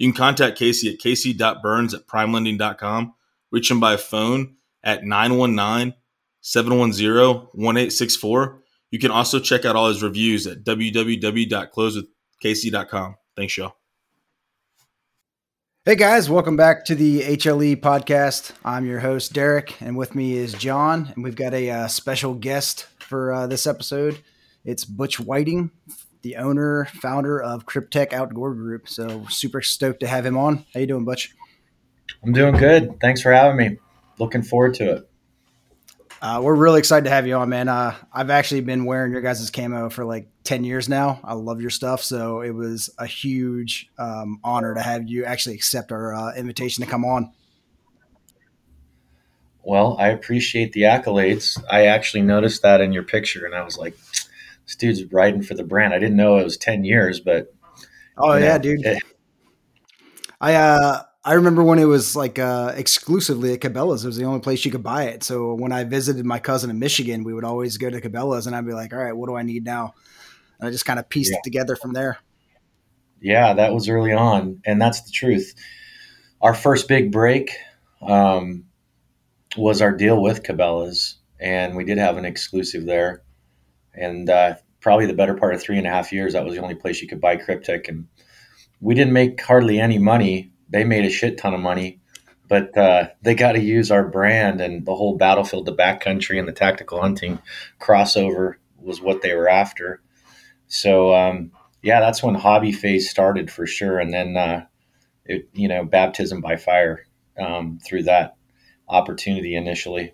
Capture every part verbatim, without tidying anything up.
You can contact Casey at casey dot burns at prime lending dot com. Reach him by phone at nine one nine, seven one zero, one eight six four. You can also check out all his reviews at w w w dot close with casey dot com. Thanks, y'all. Hey, guys. Welcome back to the H L E podcast. I'm your host, Derek, and with me is John. And we've got a uh, special guest for uh, this episode. It's Butch Whiting, the owner, founder of Cryptic Outdoor Group. So super stoked to have him on. How you doing, Butch? I'm doing good. Thanks for having me. Looking forward to it. Uh, we're really excited to have you on, man. Uh, I've actually been wearing your guys' camo for like ten years now. I love your stuff. So it was a huge um, honor to have you actually accept our uh, invitation to come on. Well, I appreciate the accolades. I actually noticed that in your picture and I was like, this dude's riding for the brand. I didn't know it was ten years, but. Oh yeah, know. dude. It, I, uh, I remember when it was like, uh, exclusively at Cabela's. It was the only place you could buy it. So when I visited my cousin in Michigan, we would always go to Cabela's and I'd be like, all right, what do I need now? And I just kind of pieced yeah. it together from there. Yeah, that was early on. And that's the truth. Our first big break, um, was our deal with Cabela's, and we did have an exclusive there. And uh, probably the better part of three and a half years, that was the only place you could buy Cryptic. And we didn't make hardly any money. They made a shit ton of money. But uh, they got to use our brand, and the whole battlefield, the backcountry, and the tactical hunting crossover was what they were after. So, um, yeah, that's when hobby phase started for sure. And then, uh, it, you know, baptism by fire um, through that opportunity initially.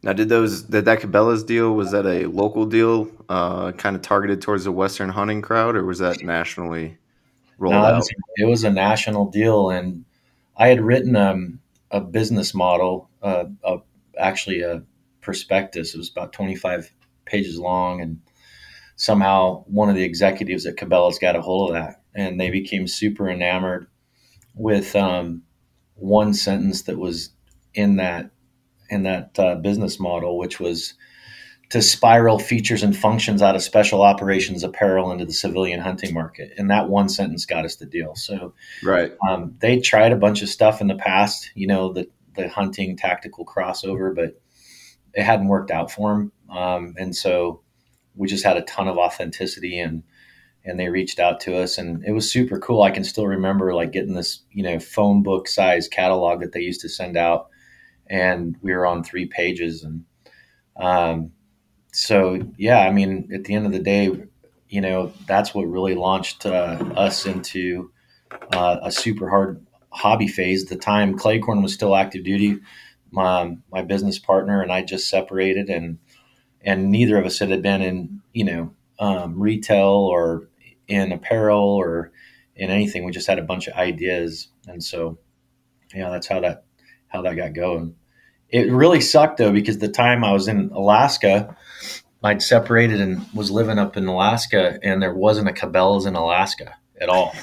Now, did those did that Cabela's deal, was that a local deal, uh, kind of targeted towards the Western hunting crowd, or was that nationally rolled no, out? It was, it was a national deal, and I had written um, a business model, uh, a, actually a prospectus. It was about twenty-five pages long, and somehow one of the executives at Cabela's got a hold of that, and they became super enamored with um, one sentence that was in that. in that uh, business model, which was to spiral features and functions out of special operations apparel into the civilian hunting market. And that one sentence got us the deal. So right. um, they tried a bunch of stuff in the past, you know, the, the hunting tactical crossover, but it hadn't worked out for them. Um, and so we just had a ton of authenticity, and, and they reached out to us, and it was super cool. I can still remember like getting this, you know, phone book size catalog that they used to send out. And we were on three pages. And um, so, yeah, I mean, at the end of the day, you know, that's what really launched uh, us into uh, a super hard hobby phase. At the time, Clayhorn was still active duty. My, my business partner and I just separated, and and neither of us had been in, you know, um, retail or in apparel or in anything. We just had a bunch of ideas. And so, yeah, that's how that how that got going. It really sucked though, because the time I was in Alaska, I'd separated and was living up in Alaska, and there wasn't a Cabela's in Alaska at all.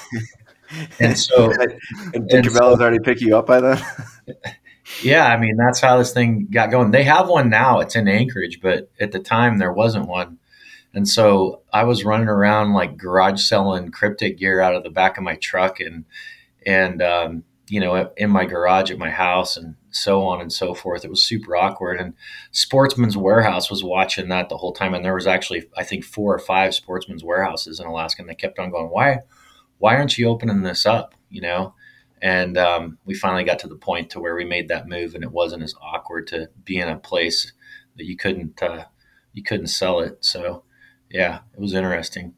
And so and did and Cabela's so, already pick you up by then? Yeah. I mean, that's how this thing got going. They have one now, it's in Anchorage, but at the time there wasn't one. And so I was running around like garage selling Cryptic gear out of the back of my truck and, and, um, you know, in my garage at my house and so on and so forth. It was super awkward. And Sportsman's Warehouse was watching that the whole time. And there was actually, I think, four or five Sportsman's Warehouses in Alaska. And they kept on going, why, why aren't you opening this up? You know? And um, we finally got to the point to where we made that move, and it wasn't as awkward to be in a place that you couldn't, uh, you couldn't sell it. So yeah, it was interesting.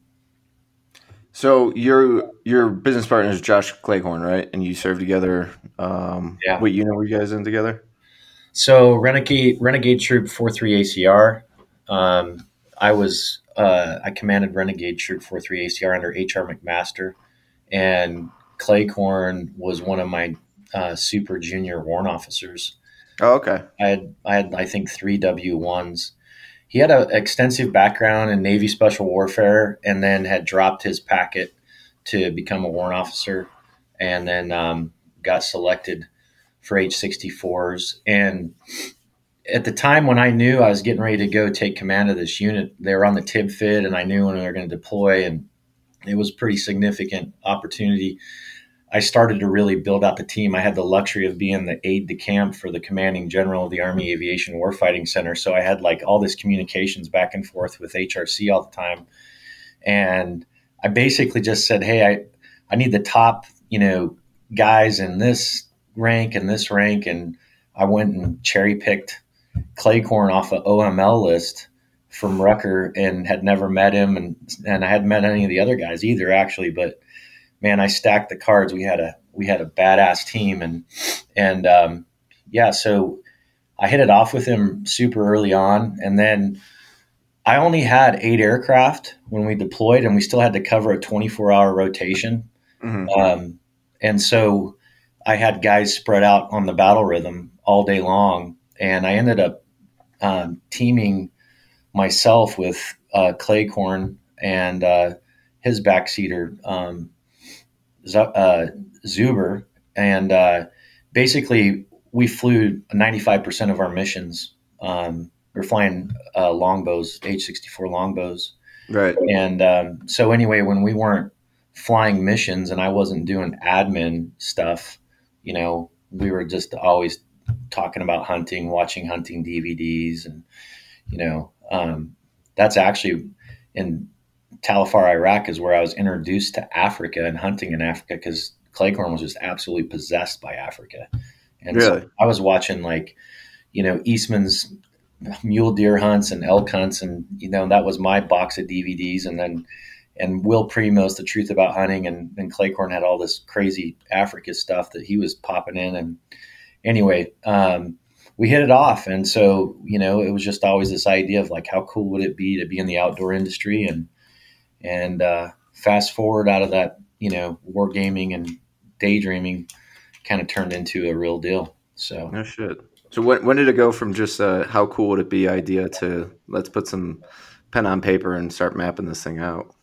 So your your business partner is Josh Clayhorn, right? And you serve together. Um, yeah. What unit were you guys in together? So Renegade Renegade Troop forty-three A C R. Um, I was uh, I commanded Renegade Troop forty-three A C R under H R McMaster, and Clayhorn was one of my uh, super junior warrant officers. Oh, okay. I had, I had, I think, three W ones. He had an extensive background in Navy special warfare, and then had dropped his packet to become a warrant officer, and then um, got selected for A H sixty-fours. And at the time when I knew I was getting ready to go take command of this unit, they were on the T I B F I D, and I knew when they were going to deploy, and it was a pretty significant opportunity. I started to really build out the team. I had the luxury of being the aide de camp for the commanding general of the Army Aviation Warfighting Center. So I had like all this communications back and forth with H R C all the time. And I basically just said, hey, I, I need the top, you know, guys in this rank and this rank. And I went and cherry picked Clayhorn off an O M L list from Rucker, and had never met him. And, and I hadn't met any of the other guys either, actually, but man, I stacked the cards. We had a we had a badass team, and and um, yeah, so I hit it off with him super early on. And then I only had eight aircraft when we deployed, and we still had to cover a twenty-four hour rotation. Mm-hmm. Um, and so I had guys spread out on the battle rhythm all day long, and I ended up um, teaming myself with uh, Clayhorn and uh, his backseater, Um, Uh, Zuber, and uh, basically we flew ninety-five percent of our missions. Um, we're flying uh, Longbows, A H sixty-four Longbows, right? And um, so anyway, when we weren't flying missions and I wasn't doing admin stuff, you know, we were just always talking about hunting, watching hunting D V Ds, and you know, um, that's actually in Talifar, Iraq, is where I was introduced to Africa and hunting in Africa, because Clayhorn was just absolutely possessed by Africa. And really? So I was watching, like, you know, Eastman's mule deer hunts and elk hunts, and you know, that was my box of D V Ds. And then, and Will Primo's The Truth About Hunting, and, and Clayhorn had all this crazy Africa stuff that he was popping in. And anyway, um, we hit it off. And so, you know, it was just always this idea of like, how cool would it be to be in the outdoor industry? And And uh, fast forward out of that, you know, wargaming and daydreaming kind of turned into a real deal. So no shit. So when when did it go from just uh, how cool would it be idea to let's put some pen on paper and start mapping this thing out?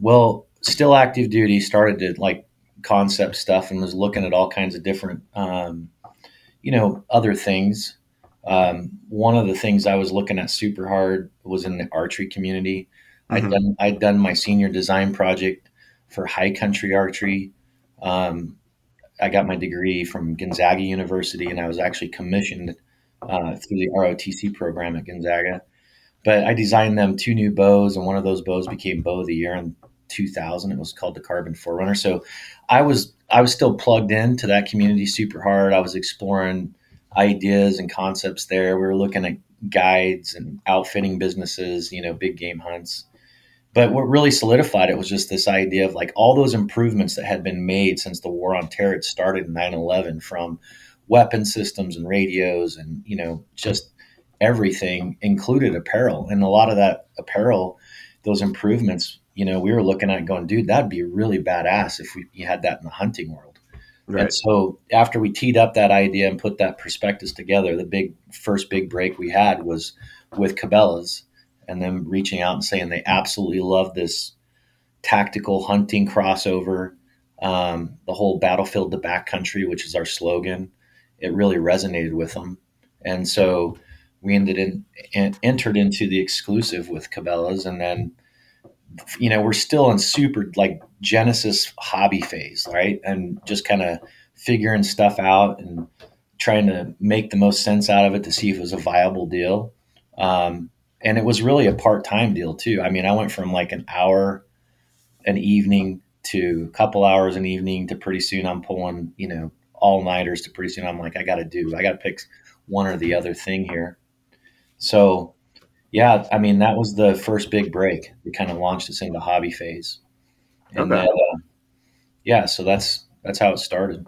Well, still active duty, started to like concept stuff and was looking at all kinds of different, um, you know, other things. Um, one of the things I was looking at super hard was in the archery community. Mm-hmm. I'd done, I'd done my senior design project for High Country Archery. Um, I got my degree from Gonzaga University, and I was actually commissioned uh, through the R O T C program at Gonzaga. But I designed them two new bows, and one of those bows became Bow of the Year in two thousand. It was called the Carbon Forerunner. So I was I was still plugged into that community super hard. I was exploring ideas and concepts there. We were looking at guides and outfitting businesses, you know, big game hunts. But what really solidified it was just this idea of like all those improvements that had been made since the war on terror had started in nine eleven, from weapon systems and radios and, you know, just everything, included apparel. And a lot of that apparel, those improvements, you know, we were looking at going, dude, that'd be really badass if we you had that in the hunting world. Right. And so after we teed up that idea and put that prospectus together, the big first big break we had was with Cabela's, and them reaching out and saying they absolutely love this tactical hunting crossover, um, the whole battlefield to backcountry, which is our slogan. It really resonated with them. And so we ended in, in, entered into the exclusive with Cabela's, and then, you know, we're still in super like Genesis hobby phase, right? And just kind of figuring stuff out and trying to make the most sense out of it to see if it was a viable deal. Um, and it was really a part-time deal too. I mean, I went from like an hour an evening to a couple hours an evening to pretty soon I'm pulling, you know, all-nighters to pretty soon I'm like, I got to do, I got to pick one or the other thing here. So yeah, I mean, that was the first big break. We kind of launched this into hobby phase. And okay. Then, uh, yeah, so that's that's how it started.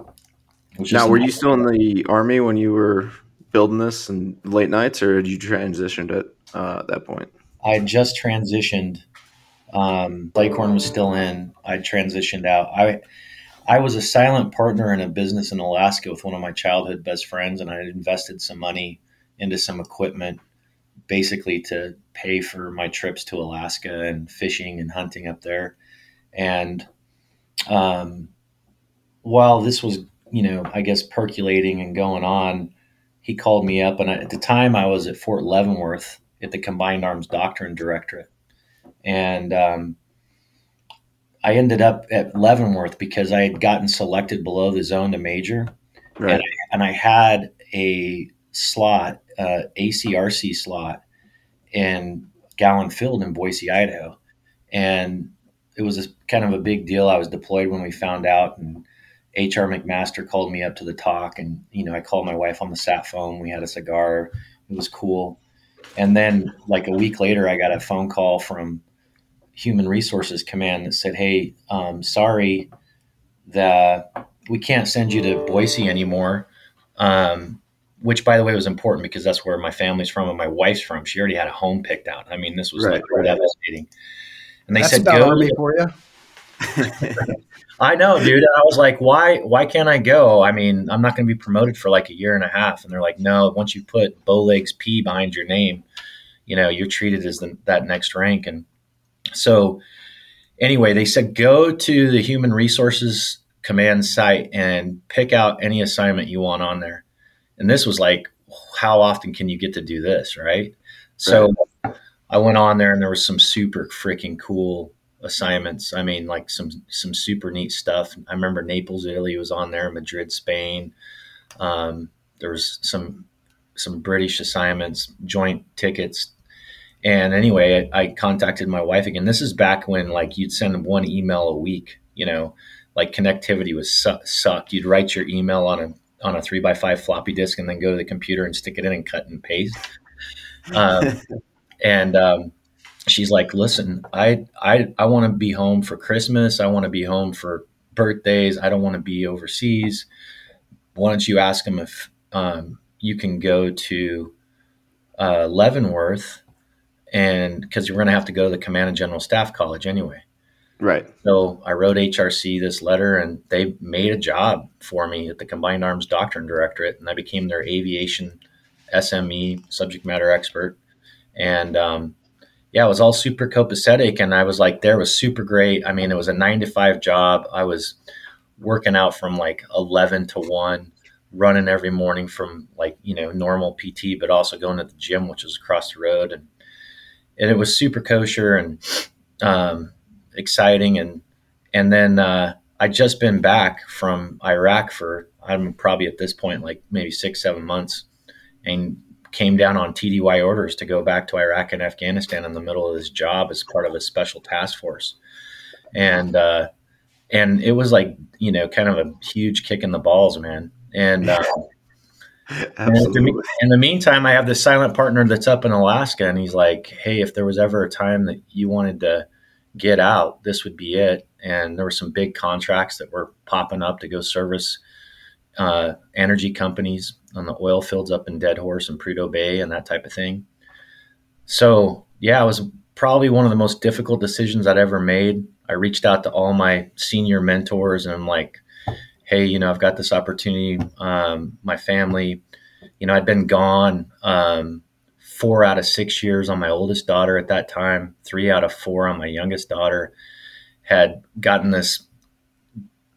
It now, were you still in the Army when you were building this and late nights, or had you transitioned at uh, that point? I just transitioned. Um, Clayhorn was still in. I transitioned out. I I was a silent partner in a business in Alaska with one of my childhood best friends, and I invested some money into some equipment basically to pay for my trips to Alaska and fishing and hunting up there. And um, while this was, you know, I guess percolating and going on, he called me up. And I, at the time I was at Fort Leavenworth at the Combined Arms Doctrine Directorate. And um, I ended up at Leavenworth because I had gotten selected below the zone to major. Right. And, I, and I had a slot, uh, A C R C slot in Gallon Field in Boise, Idaho. And it was a, kind of a big deal. I was deployed when we found out, and H R McMaster called me up to the talk, and, you know, I called my wife on the sat phone. We had a cigar. It was cool. And then like a week later, I got a phone call from Human Resources Command that said, hey, um, sorry that we can't send you to Boise anymore. Um, which by the way was important because that's where my family's from and my wife's from. She already had a home picked out. I mean, this was right, like right. devastating. And they that's said, about go Army for you. I know, dude. I was like, why, why can't I go? I mean, I'm not going to be promoted for like a year and a half. And they're like, no, once you put Bow Legs P behind your name, you know, you're treated as the, that next rank. And so anyway, they said, go to the Human Resources Command site and pick out any assignment you want on there. And this was like, how often can you get to do this? Right. So I went on there and there was some super freaking cool assignments. I mean, like some, some super neat stuff. I remember Naples, Italy was on there, Madrid, Spain. Um, there was some, some British assignments, joint tickets. And anyway, I, I contacted my wife again. This is back when like you'd send one email a week, you know, like connectivity was su- sucked. You'd write your email on a, on a three by five floppy disk and then go to the computer and stick it in and cut and paste. Um, and, um, she's like, listen, I, I, I want to be home for Christmas. I want to be home for birthdays. I don't want to be overseas. Why don't you ask them if, um, you can go to, uh, Leavenworth, and cause you're going to have to go to the Command and General Staff College anyway. Right. So I wrote H R C this letter and they made a job for me at the Combined Arms Doctrine Directorate. And I became their aviation S M E subject matter expert. And, um, yeah, it was all super copacetic. And I was like, there was super great. I mean, it was a nine to five job. I was working out from like eleven to one, running every morning from like, you know, normal P T, but also going to the gym, which was across the road. And, and it was super kosher and um, exciting. And, and then uh, I'd just been back from Iraq for, I'm probably at this point, like maybe six, seven months. And came down on T D Y orders to go back to Iraq and Afghanistan in the middle of this job as part of a special task force. And, uh, and it was like, you know, kind of a huge kick in the balls, man. And, uh, Absolutely. And in the meantime, I have this silent partner that's up in Alaska and he's like, hey, if there was ever a time that you wanted to get out, this would be it. And there were some big contracts that were popping up to go service, uh, energy companies on the oil fields up in Dead Horse and Prudhoe Bay and that type of thing. So yeah, it was probably one of the most difficult decisions I'd ever made. I reached out to all my senior mentors and I'm like, hey, you know, I've got this opportunity. Um, my family, you know, I'd been gone, um, four out of six years on my oldest daughter at that time, three out of four on my youngest daughter, had gotten this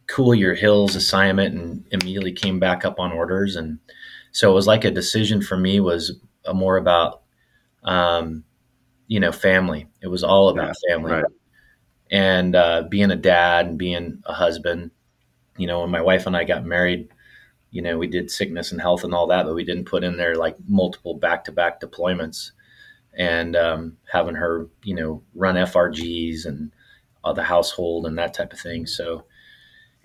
cool your hills assignment and immediately came back up on orders. And so it was like a decision for me was a more about, um, you know, family. It was all about yeah, family right. and, uh, being a dad and being a husband. You know, when my wife and I got married, you know, we did sickness and health and all that, but we didn't put in there like multiple back-to-back deployments and, um, having her, you know, run F R Gs and uh, the household and that type of thing. So,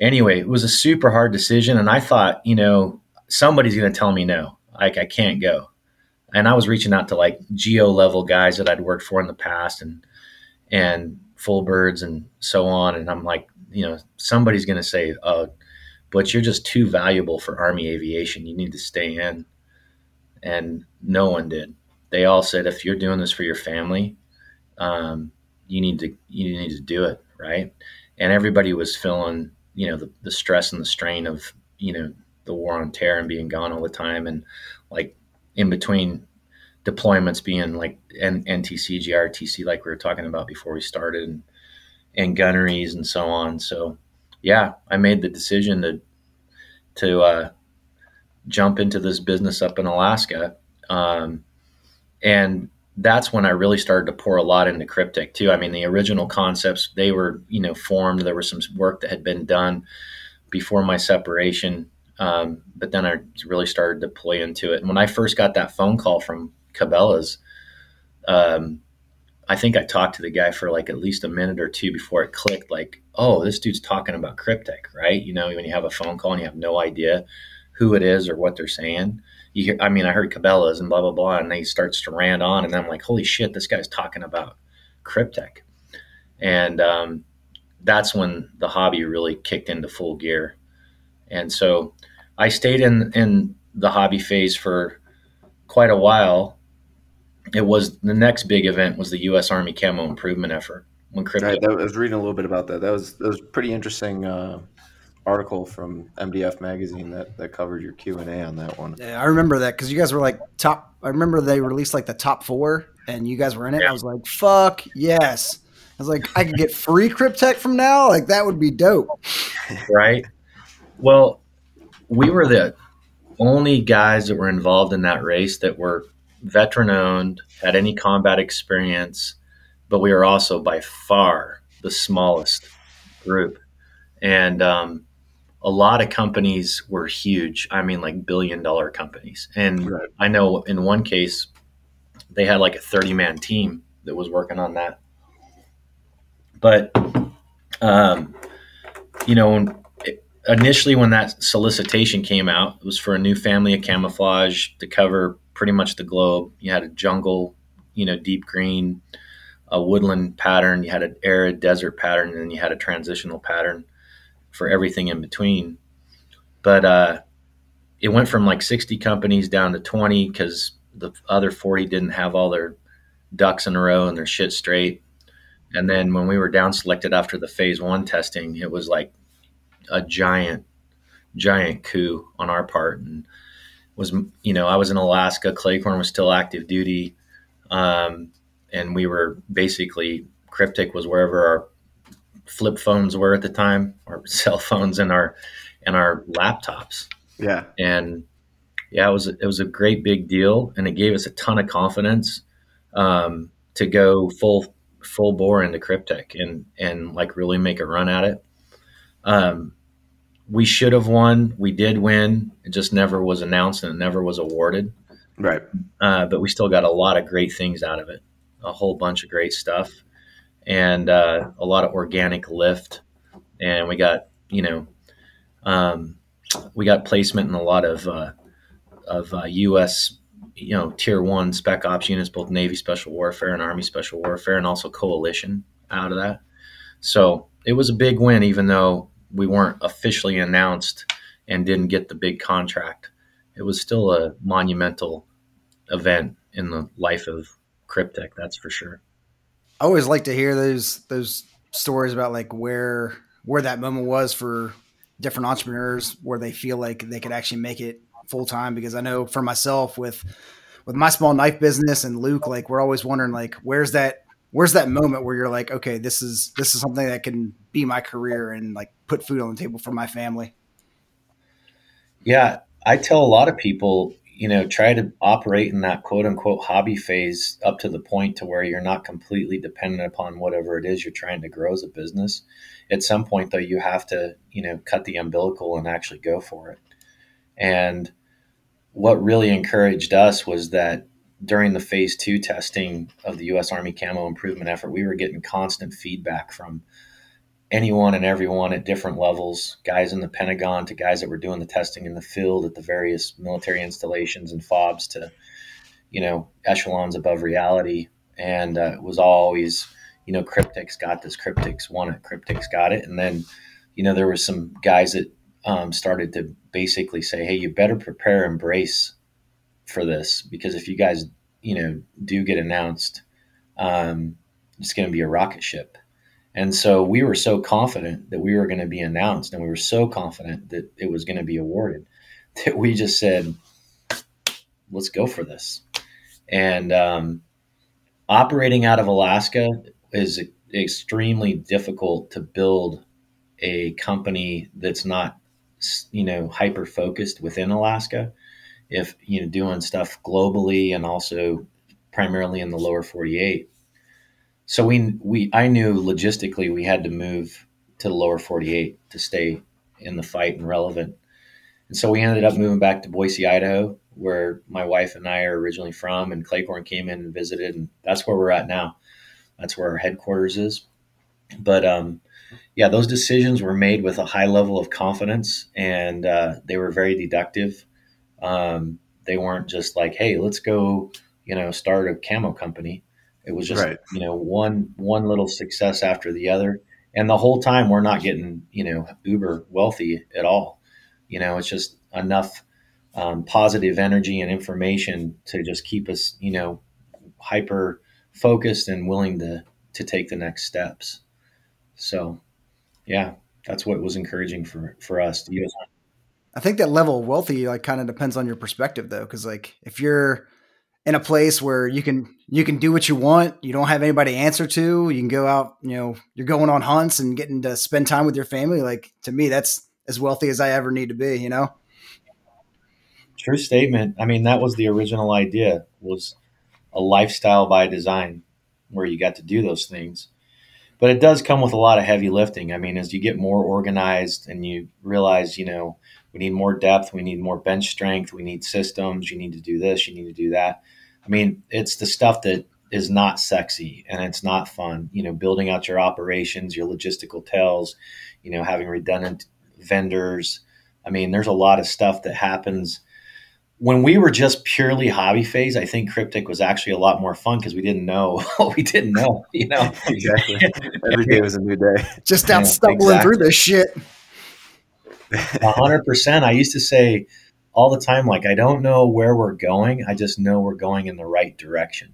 anyway, it was a super hard decision. And I thought, you know, somebody's going to tell me no, like I can't go. And I was reaching out to like geo level guys that I'd worked for in the past and, and full birds and so on. And I'm like, you know, somebody's going to say, oh, but you're just too valuable for Army aviation. You need to stay in. And no one did. They all said, if you're doing this for your family, um, you need to, you need to do it. Right. And everybody was feeling you know, the, the stress and the strain of, you know, the war on terror and being gone all the time. And like in between deployments being like N T C, G R T C, like we were talking about before we started, and, and gunneries and so on. So yeah, I made the decision to, to, uh, jump into this business up in Alaska. Um, and that's when I really started to pour a lot into Cryptic too. I mean, the original concepts, they were, you know, formed, there was some work that had been done before my separation. Um, but then I really started to play into it. And when I first got that phone call from Cabela's, um, I think I talked to the guy for like at least a minute or two before it clicked, like, oh, this dude's talking about Cryptic, right? You know, when you have a phone call and you have no idea who it is or what they're saying. You hear, I mean, I heard Cabela's and blah, blah, blah, and he starts to rant on, and I'm like, holy shit, this guy's talking about Cryptic. And um, that's when the hobby really kicked into full gear. And so I stayed in, in the hobby phase for quite a while. It was the next big event was the U S Army camo improvement effort. When Cryptic, right, I was reading a little bit about that. That was that was a pretty interesting uh, article from M D F magazine that, that covered your Q and A on that one. Yeah, I remember that because you guys were like top. I remember they released like the top four, and you guys were in it. Yeah. I was like, fuck yes. I was like, I could get free Cryptic from now. Like that would be dope, right? Well, we were the only guys that were involved in that race that were veteran-owned, had any combat experience, but we are also by far the smallest group. And um, a lot of companies were huge. I mean, like billion-dollar companies. And right. I know in one case, they had like a thirty-man team that was working on that. But, um, you know, when, it, initially when that solicitation came out, it was for a new family of camouflage to cover pretty much the globe. You had a jungle, you know, deep green, a woodland pattern. You had an arid desert pattern, and then you had a transitional pattern for everything in between. But uh, it went from like sixty companies down to twenty because the other forty didn't have all their ducks in a row and their shit straight. And then when we were down selected after the phase one testing, it was like a giant, giant coup on our part. And was, you know, I was in Alaska, Clayhorn was still active duty. Um, and we were basically, Cryptic was wherever our flip phones were at the time, our cell phones and our, and our laptops. Yeah. And yeah, it was, it was a great big deal. And it gave us a ton of confidence, um, to go full, full bore into Cryptic and, and like really make a run at it. Um, We should have won. We did win. It just never was announced and it never was awarded. Right. Uh, but we still got a lot of great things out of it, a whole bunch of great stuff and uh, a lot of organic lift. And we got, you know, um, we got placement in a lot of uh, of uh, U S, you know, tier one spec ops units, both Navy Special Warfare and Army Special Warfare, and also coalition out of that. So it was a big win, even though we weren't officially announced and didn't get the big contract. It was still a monumental event in the life of Cryptic, that's for sure. I always like to hear those those stories about like where where that moment was for different entrepreneurs, where they feel like they could actually make it full time. Because I know for myself with with my small knife business and Luke, like we're always wondering like where's that where's that moment where you're like, okay, this is this is something that can be my career and like put food on the table for my family. Yeah. I tell a lot of people, you know, try to operate in that quote unquote hobby phase up to the point to where you're not completely dependent upon whatever it is you're trying to grow as a business. At some point though, you have to, you know, cut the umbilical and actually go for it. And what really encouraged us was that during the phase two testing of the U S Army camo improvement effort, we were getting constant feedback from anyone and everyone at different levels, guys in the Pentagon to guys that were doing the testing in the field at the various military installations and FOBs to, you know, echelons above reality. And uh, it was always, you know, Cryptic's got this, Cryptic's won it, Cryptic's got it. And then, you know, there were some guys that um, started to basically say, hey, you better prepare, embrace for this, because if you guys, you know, do get announced, um, it's going to be a rocket ship. And so we were so confident that we were going to be announced, and we were so confident that it was going to be awarded, that we just said, let's go for this. And um, operating out of Alaska is extremely difficult to build a company that's not, you know, hyper-focused within Alaska. If, you know, doing stuff globally and also primarily in the lower forty-eight. So we, we, I knew logistically we had to move to the lower forty-eight to stay in the fight and relevant. And so we ended up moving back to Boise, Idaho, where my wife and I are originally from, and Clayhorn came in and visited, and that's where we're at now. That's where our headquarters is. But, um, yeah, those decisions were made with a high level of confidence, and uh, they were very deductive. Um, they weren't just like, hey, let's go, you know, start a camo company. It was just, right. you know, one, one little success after the other. And the whole time we're not getting, you know, uber wealthy at all. You know, it's just enough um, positive energy and information to just keep us, you know, hyper focused and willing to, to take the next steps. So, yeah, that's what was encouraging for, for us to use. I think that level of wealthy, like, kind of depends on your perspective though. Cause like if you're in a place where you can, you can do what you want, you don't have anybody to answer to, you can go out, you know, you're going on hunts and getting to spend time with your family. Like, to me, that's as wealthy as I ever need to be, you know? True statement. I mean, that was the original idea, was a lifestyle by design where you got to do those things. But it does come with a lot of heavy lifting. I mean, as you get more organized and you realize, you know, we need more depth, we need more bench strength, we need systems, you need to do this, you need to do that. I mean, it's the stuff that is not sexy and it's not fun. You know, building out your operations, your logistical tells, you know, having redundant vendors. I mean, there's a lot of stuff that happens. When we were just purely hobby phase, I think Cryptic was actually a lot more fun because we didn't know what we didn't know, you know? Exactly. Every day was a new day. Just out yeah, stumbling exactly. through this shit. one hundred percent. I used to say all the time, like, I don't know where we're going. I just know we're going in the right direction.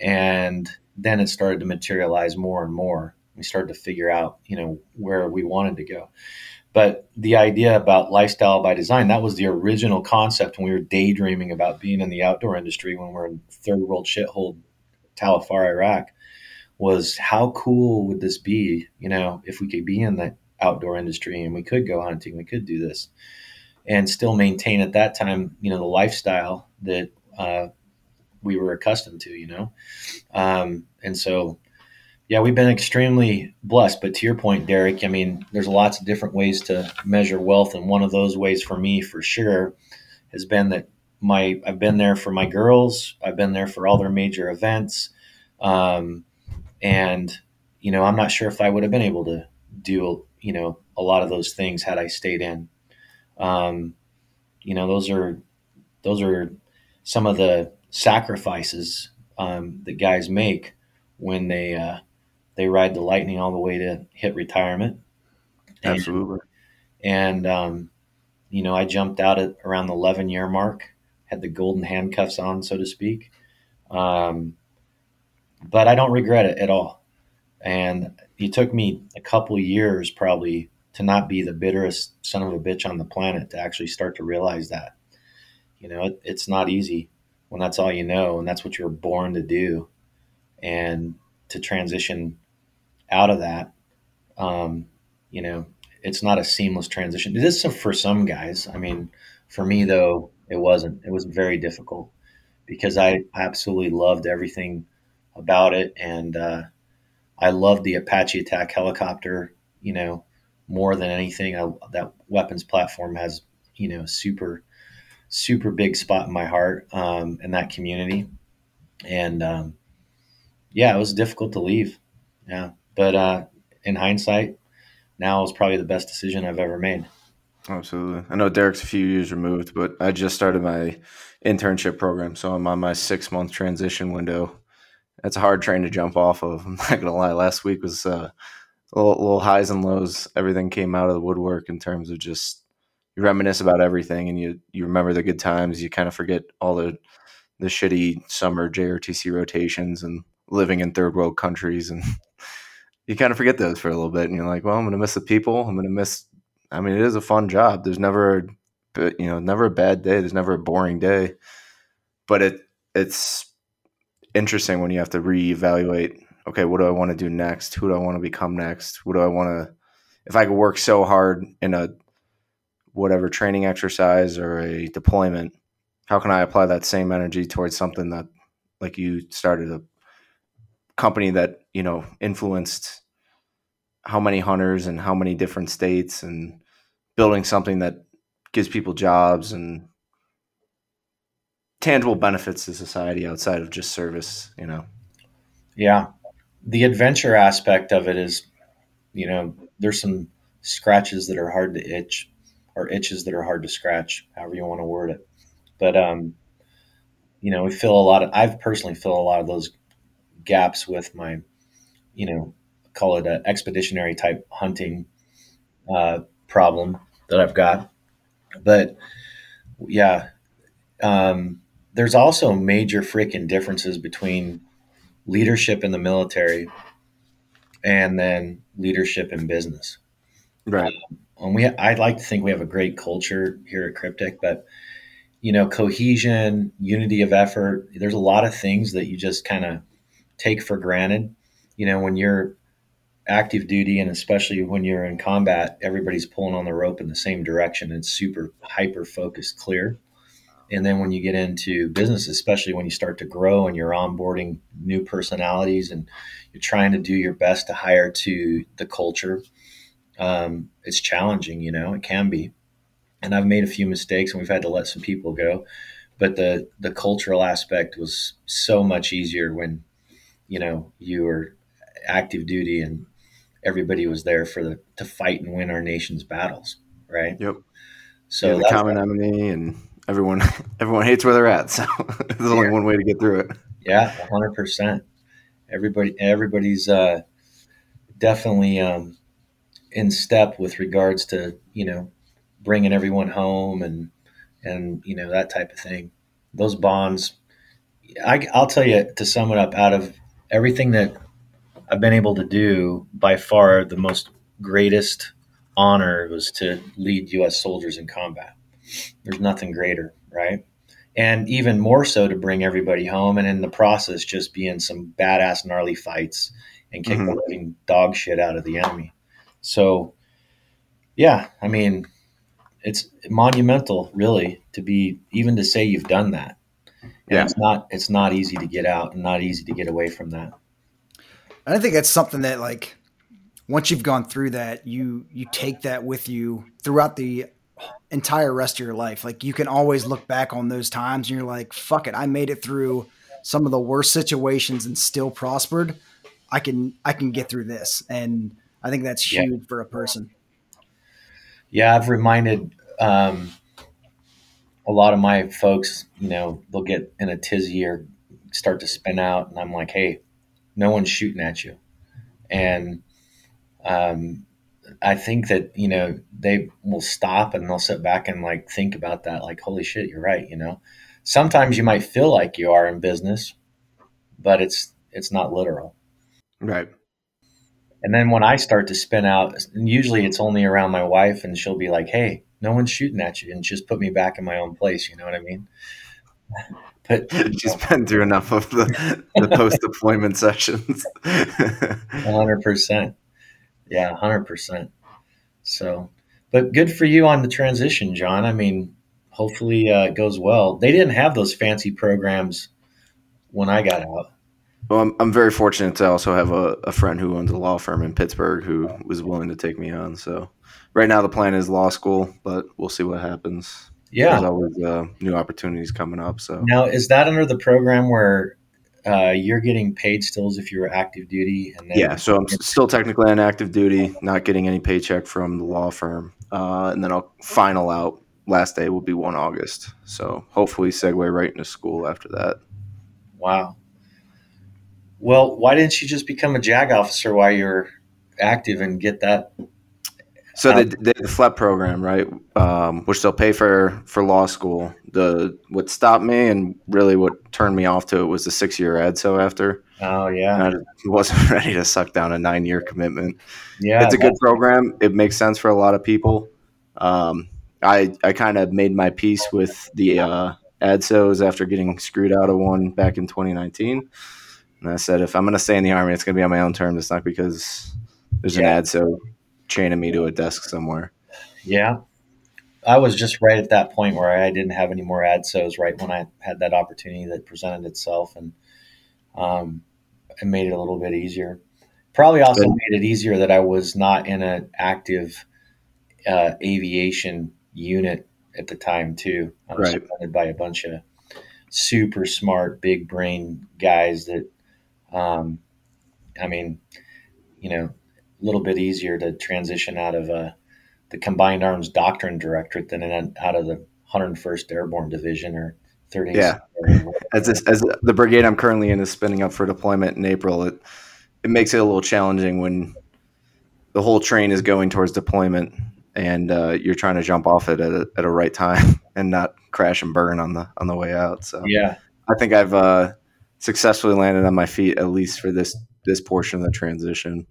And then it started to materialize more and more. We started to figure out, you know, where we wanted to go. But the idea about lifestyle by design, that was the original concept when we were daydreaming about being in the outdoor industry when we were in third world shithole Talifar, Iraq, was how cool would this be, you know, if we could be in that outdoor industry and we could go hunting, we could do this and still maintain at that time, you know, the lifestyle that uh, we were accustomed to, you know? Um, and so, yeah, we've been extremely blessed. But to your point, Derek, I mean, there's lots of different ways to measure wealth. And one of those ways for me, for sure, has been that my, I've been there for my girls. I've been there for all their major events. Um, and, you know, I'm not sure if I would have been able to do you know, a lot of those things had I stayed in. Um, you know, those are, those are some of the sacrifices um, that guys make when they, uh, they ride the lightning all the way to hit retirement. And, Absolutely. And, um, you know, I jumped out at around the eleven year mark, had the golden handcuffs on, so to speak. Um, but I don't regret it at all. And it took me a couple years probably to not be the bitterest son of a bitch on the planet to actually start to realize that, you know, it, it's not easy when that's all you know, and that's what you're born to do. And to transition out of that, um, you know, it's not a seamless transition. It is for some guys. I mean, for me though, it wasn't, it was very difficult because I absolutely loved everything about it. And, uh, I loved the Apache attack helicopter, you know, more than anything. I, that weapons platform has, you know, super, super big spot in my heart um, in that community. And um, yeah, it was difficult to leave. Yeah. But uh, in hindsight, now is probably the best decision I've ever made. Absolutely. I know Derek's a few years removed, but I just started my internship program. So I'm on my six month transition window. That's a hard train to jump off of. I'm not going to lie. Last week was uh, little, little highs and lows. Everything came out of the woodwork in terms of just you reminisce about everything and you, you remember the good times. You kind of forget all the the shitty summer J R T C rotations and living in third world countries and you kind of forget those for a little bit, and you're like, well, I'm going to miss the people. I'm going to miss, I mean, it is a fun job. There's never, you know, never a bad day. There's never a boring day, but it, it's interesting when you have to reevaluate, okay, what do I want to do next? Who do I want to become next? What do I want to, if I could work so hard in a, whatever training exercise or a deployment, how can I apply that same energy towards something that, like you started a company that, you know, influenced how many hunters and how many different states, and building something that gives people jobs and tangible benefits to society outside of just service, you know? Yeah. The adventure aspect of it is, you know, there's some scratches that are hard to itch, or itches that are hard to scratch, however you want to word it. But, um, you know, we fill a lot of, I've personally filled a lot of those gaps with my, you know, call it an expeditionary type hunting uh, problem that I've got. But yeah, um, there's also major freaking differences between leadership in the military and then leadership in business. Right. Um, and we, I'd like to think we have a great culture here at Cryptic, but you know, cohesion, unity of effort, there's a lot of things that you just kind of take for granted. You know, when you're active duty, and especially when you're in combat, everybody's pulling on the rope in the same direction. It's super hyper focused, clear. And then when you get into business, especially when you start to grow and you're onboarding new personalities and you're trying to do your best to hire to the culture, um, it's challenging, you know, it can be. And I've made a few mistakes and we've had to let some people go, but the, the cultural aspect was so much easier when, you know, you were active duty and everybody was there for the, to fight and win our nation's battles. Right. Yep. So yeah, the common enemy, and everyone, everyone hates where they're at. So there's yeah. only one way to get through it. Yeah. A hundred percent. Everybody, everybody's, uh, definitely, um, in step with regards to, you know, bringing everyone home and, and, you know, that type of thing. Those bonds, I, I'll tell you, to sum it up, out of everything that I've been able to do, by far the most greatest honor was to lead U S soldiers in combat. There's nothing greater, right? And even more so to bring everybody home, and in the process, just be in some badass gnarly fights and kick mm-hmm. the living dog shit out of the enemy. So yeah, I mean, it's monumental, really, to be, even to say you've done that. And yeah. It's not, it's not easy to get out and not easy to get away from that. And I think that's something that, like, once you've gone through that, you, you take that with you throughout the entire rest of your life. Like, you can always look back on those times and you're like, fuck it, I made it through some of the worst situations and still prospered. I can, I can get through this. And I think that's huge yeah. for a person. Yeah, I've reminded um, a lot of my folks, you know, they'll get in a tizzy or start to spin out. And I'm like, hey, no one's shooting at you. And um, I think that, you know, they will stop and they'll sit back and like think about that. Like, holy shit, you're right. You know, sometimes you might feel like you are in business, but it's it's not literal. Right. And then when I start to spin out, and usually it's only around my wife, and she'll be like, hey, no one's shooting at you. And just put me back in my own place. You know what I mean? But she's been through enough of the, the post-deployment sessions. one hundred percent. Yeah, one hundred percent. So, but good for you on the transition, John. I mean, hopefully uh, it goes well. They didn't have those fancy programs when I got out. Well, I'm, I'm very fortunate to also have a, a friend who owns a law firm in Pittsburgh who was willing to take me on. So right now the plan is law school, but we'll see what happens. Yeah. There's always uh, new opportunities coming up. So now, is that under the program where uh, you're getting paid still as if you were active duty? And then- yeah. So I'm still technically on active duty, not getting any paycheck from the law firm. Uh, and then I'll final out. Last day will be the first of August. So hopefully segue right into school after that. Wow. Well, why didn't you just become a JAG officer while you're active and get that? So um, the, the F L E P program, right, um, which they'll pay for for law school. The what stopped me and really what turned me off to it was the six-year A D S O after. Oh, yeah. I wasn't ready to suck down a nine-year commitment. Yeah, it's a good program. It makes sense for a lot of people. Um, I I kind of made my peace with the uh, A D S Os after getting screwed out of one back in twenty nineteen. And I said, if I'm going to stay in the Army, it's going to be on my own terms. It's not because there's yeah. an A D S O chaining me to a desk somewhere. Yeah. I was just right at that point where I didn't have any more A D S Os right when I had that opportunity that presented itself, and um, it made it a little bit easier. Probably also Good. made it easier that I was not in an active uh, aviation unit at the time too. I was right. surrounded by a bunch of super smart, big brain guys that, um, I mean, you know, a little bit easier to transition out of uh, the Combined Arms Doctrine Directorate than in, out of the one hundred first Airborne Division or thirtieth. Yeah, as, this, as the brigade I'm currently in is spinning up for deployment in April, it it makes it a little challenging when the whole train is going towards deployment and uh, you're trying to jump off it at a, at a right time and not crash and burn on the on the way out. So yeah, I think I've uh, successfully landed on my feet at least for this this portion of the transition.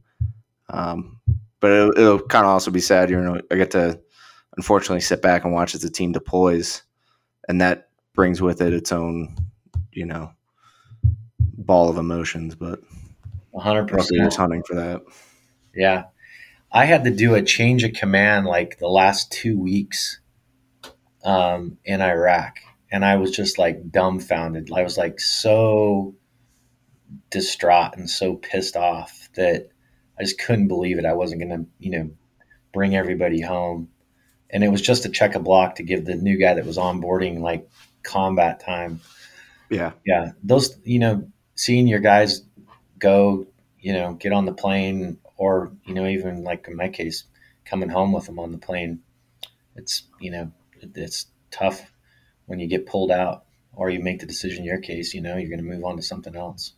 Um, but it'll, it'll kind of also be sad, you know, I get to unfortunately sit back and watch as the team deploys, and that brings with it its own, you know, ball of emotions, but one hundred percent just hunting for that. Yeah. I had to do a change of command like the last two weeks, um, in Iraq. And I was just like dumbfounded. I was like so distraught and so pissed off that I just couldn't believe it. I wasn't going to, you know, bring everybody home. And it was just to check a block to give the new guy that was onboarding like combat time. Yeah. Yeah. Those, you know, seeing your guys go, you know, get on the plane or, you know, even like in my case, coming home with them on the plane. It's, you know, it's tough when you get pulled out or you make the decision in your case, you know, you're going to move on to something else.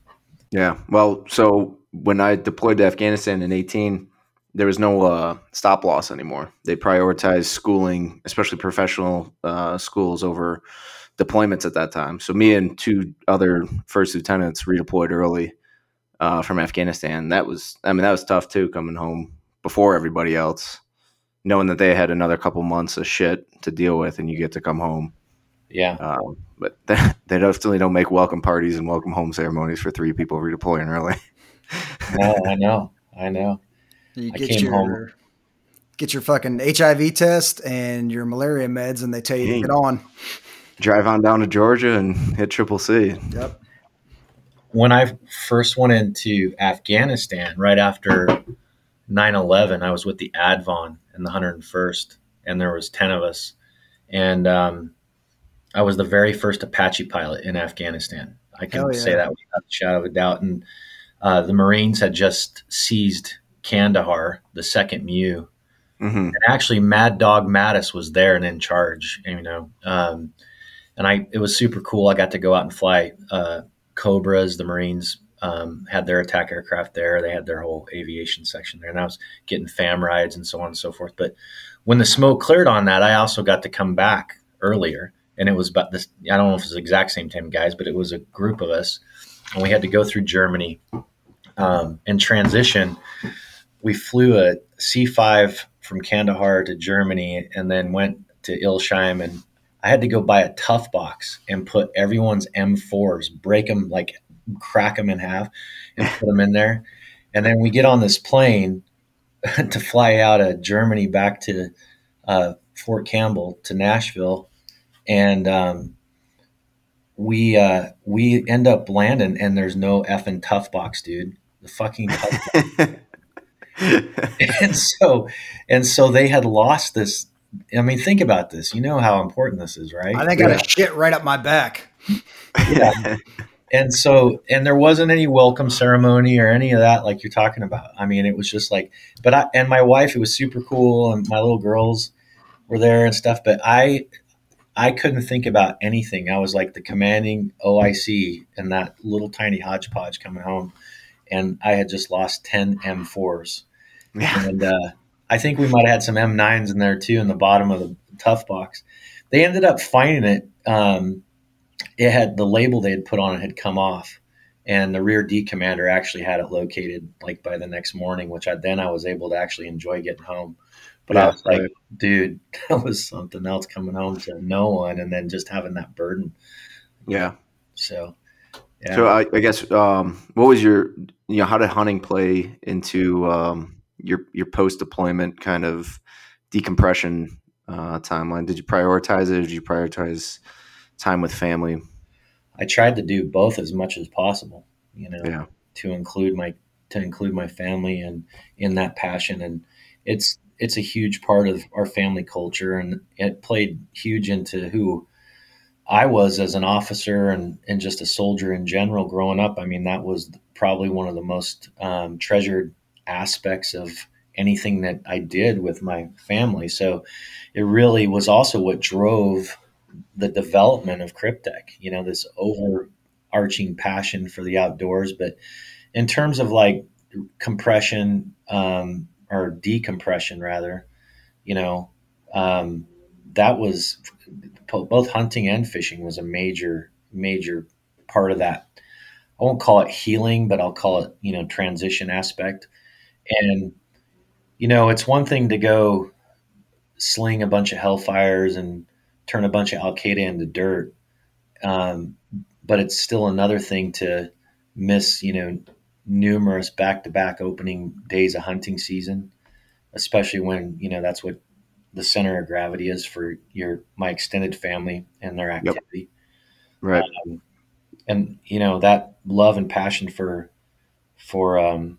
Yeah. Well, so when I deployed to Afghanistan in eighteen, there was no uh, stop loss anymore. They prioritized schooling, especially professional uh, schools, over deployments at that time. So me and two other first lieutenants redeployed early uh, from Afghanistan. That was, I mean, that was tough too, coming home before everybody else, knowing that they had another couple months of shit to deal with, and you get to come home. Yeah. Um, but they, they definitely don't make welcome parties and welcome home ceremonies for three people redeploying early. No, I know. I know. You get I came your, home. Get your fucking H I V test and your malaria meds, and they tell you mm. to get on. Drive on down to Georgia and hit Triple C. Yep. When I first went into Afghanistan, right after nine eleven, I was with the ADVON in the one hundred first, and there was ten of us. And, um, I was the very first Apache pilot in Afghanistan. I can yeah. say that without a shadow of a doubt. And uh, the Marines had just seized Kandahar, the second M U. Mm-hmm. And actually, Mad Dog Mattis was there and in charge. You know, um, and I it was super cool. I got to go out and fly uh, Cobras. The Marines um, had their attack aircraft there. They had their whole aviation section there, and I was getting fam rides and so on and so forth. But when the smoke cleared on that, I also got to come back earlier. And it was about this, I don't know if it's the exact same time guys, but it was a group of us, and we had to go through Germany um, and transition. We flew a C five from Kandahar to Germany and then went to Ilsheim, and I had to go buy a tough box and put everyone's M fours, break them, like crack them in half and put them in there. And then we get on this plane to fly out of Germany back to uh, Fort Campbell to Nashville. And um, we uh, we end up landing, and there's no effing tough box, dude. The fucking tough box. and so and so they had lost this. I mean, think about this. You know how important this is, right? I think yeah. I got a shit right up my back. Yeah. and so and there wasn't any welcome ceremony or any of that like you're talking about. I mean, it was just like, but I and my wife, it was super cool, and my little girls were there and stuff. But I. I couldn't think about anything. I was like the commanding O I C and that little tiny hodgepodge coming home. And I had just lost ten M fours. Yeah. And uh, I think we might have had some M nines in there too in the bottom of the tough box. They ended up finding it. Um, it had the label they had put on it had come off, and the rear D commander actually had it located like by the next morning, which I then I was able to actually enjoy getting home. But yeah, I was like, right. dude, that was something else coming home to no one, and then just having that burden. Yeah. So. Yeah. So I, I guess um, what was your, you know, how did hunting play into um, your your post deployment kind of decompression uh, timeline? Did you prioritize it? Or did you prioritize time with family? I tried to do both as much as possible, you know, yeah. to include my to include my family and in that passion, and it's it's a huge part of our family culture, and it played huge into who I was as an officer and, and just a soldier in general growing up. I mean, that was probably one of the most um, treasured aspects of anything that I did with my family. So it really was also what drove the development of Cryptic, you know, this overarching passion for the outdoors. But in terms of like compression um, or decompression rather, you know, um, that was both hunting and fishing was a major, major part of that. I won't call it healing, but I'll call it, you know, transition aspect. And, you know, it's one thing to go sling a bunch of hellfires and turn a bunch of Al-Qaeda into dirt. Um, but it's still another thing to miss, you know, numerous back-to-back opening days of hunting season, especially when, you know, that's what the center of gravity is for your, my extended family and their activity. Yep. Right. Um, and you know, that love and passion for, for, um,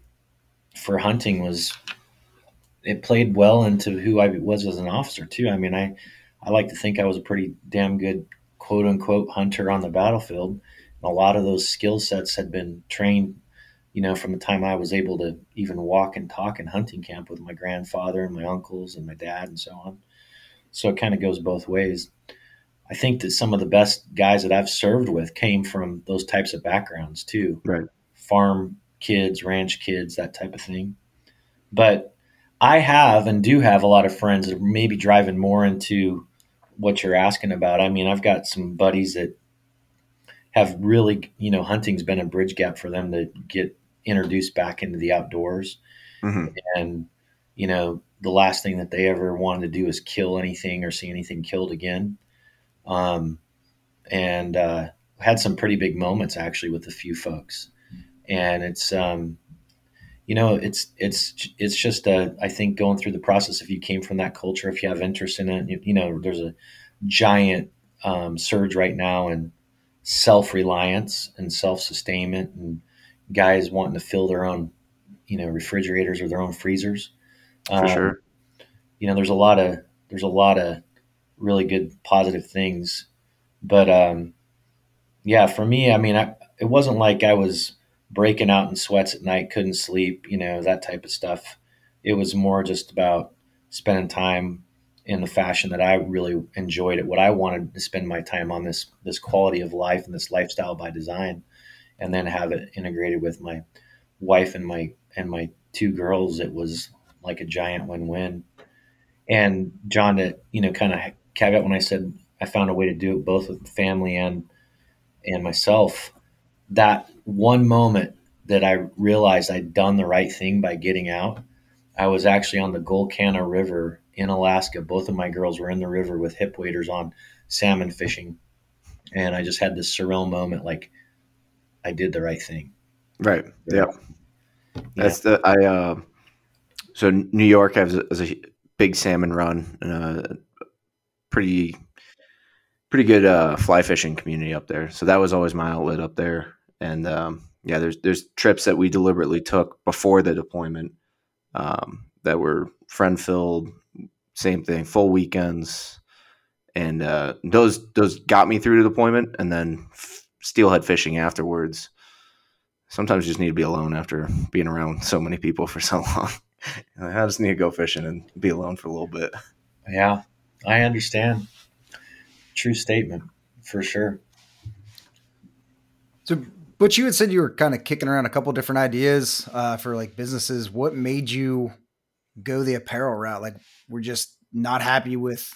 for hunting was, it played well into who I was as an officer too. I mean, I, I like to think I was a pretty damn good quote unquote hunter on the battlefield. And a lot of those skill sets had been trained, you know, from the time I was able to even walk and talk in hunting camp with my grandfather and my uncles and my dad and so on. So it kind of goes both ways. I think that some of the best guys that I've served with came from those types of backgrounds too. Right. Farm kids, ranch kids, that type of thing. But I have and do have a lot of friends that are maybe driving more into what you're asking about. I mean, I've got some buddies that have really, you know, hunting's been a bridge gap for them to get introduced back into the outdoors. Mm-hmm. And, you know, the last thing that they ever wanted to do is kill anything or see anything killed again. Um, and, uh, had some pretty big moments actually with a few folks. And it's, um, you know, it's, it's, it's just, a, I think going through the process, if you came from that culture, if you have interest in it, you, you know, there's a giant, um, surge right now in self-reliance and self-sustainment and, guys wanting to fill their own, you know, refrigerators or their own freezers. Um, For sure. You know, there's a lot of, there's a lot of really good positive things, but, um, yeah, for me, I mean, I, it wasn't like I was breaking out in sweats at night, couldn't sleep, you know, that type of stuff. It was more just about spending time in the fashion that I really enjoyed it. What I wanted to spend my time on this, this quality of life and this lifestyle by design. And then have it integrated with my wife and my and my two girls. It was like a giant win-win. And John, to you know, kind of caveat when I said I found a way to do it both with family and and myself. That one moment that I realized I'd done the right thing by getting out, I was actually on the Golconda River in Alaska. Both of my girls were in the river with hip waders on, salmon fishing, and I just had this surreal moment, like. I did the right thing. Right. Yeah. yeah. That's the, I, uh, so New York has a, has a big salmon run and a pretty, pretty good, uh, fly fishing community up there. So that was always my outlet up there. And, um, yeah, there's, there's trips that we deliberately took before the deployment, um, that were friend filled, same thing, full weekends. And, uh, those, those got me through the deployment and then f- steelhead fishing afterwards. Sometimes you just need to be alone after being around so many people for so long. I just need to go fishing and be alone for a little bit. Yeah, I understand. True statement for sure. So, Butch, you had said you were kind of kicking around a couple different ideas uh, for like businesses. What made you go the apparel route. Like, we're just not happy with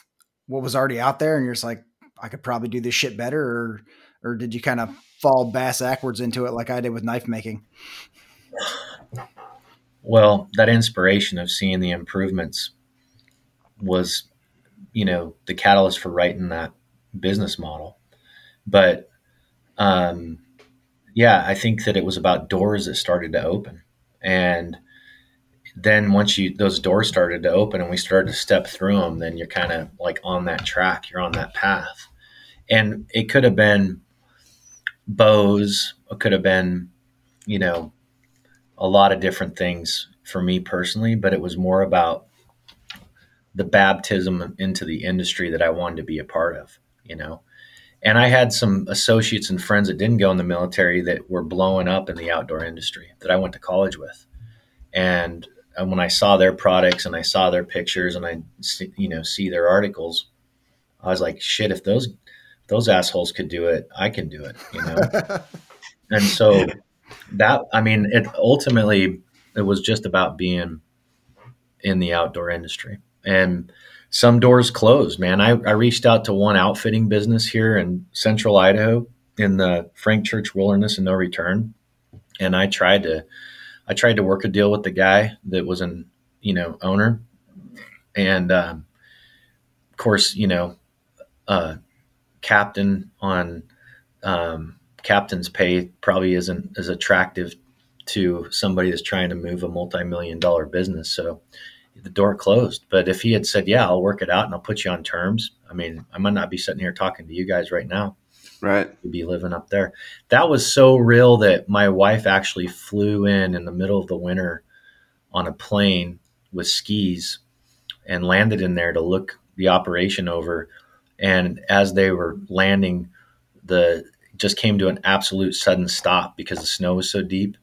what was already out there. And you're just like, I could probably do this shit better. Or, or did you kind of fall bass backwards into it like I did with knife making? Well, that inspiration of seeing the improvements was, you know, the catalyst for writing that business model. But, um, yeah, I think that it was about doors that started to open. And then once you, those doors started to open and we started to step through them, then you're kind of like on that track, you're on that path. And it could have been bows. It could have been, you know, a lot of different things for me personally, but it was more about the baptism into the industry that I wanted to be a part of, you know? And I had some associates and friends that didn't go in the military that were blowing up in the outdoor industry that I went to college with. And when I saw their products and I saw their pictures and I, you know, see their articles, I was like, shit, if those, those assholes could do it, I can do it, you know? And so that, I mean, it ultimately, it was just about being in the outdoor industry. And some doors closed, man. I, I reached out to one outfitting business here in central Idaho in the Frank Church Wilderness and No Return. And I tried to, I tried to work a deal with the guy that was an, you know, owner. And, um, of course, you know, uh, captain on, um, captain's pay probably isn't as attractive to somebody that's trying to move a multi-million dollar business. So the door closed. But if he had said, yeah, I'll work it out and I'll put you on terms, I mean, I might not be sitting here talking to you guys right now. Right. I'd be living up there. That was so real that my wife actually flew in in the middle of the winter on a plane with skis and landed in there to look the operation over. And as they were landing, the just came to an absolute sudden stop because the snow was so deep,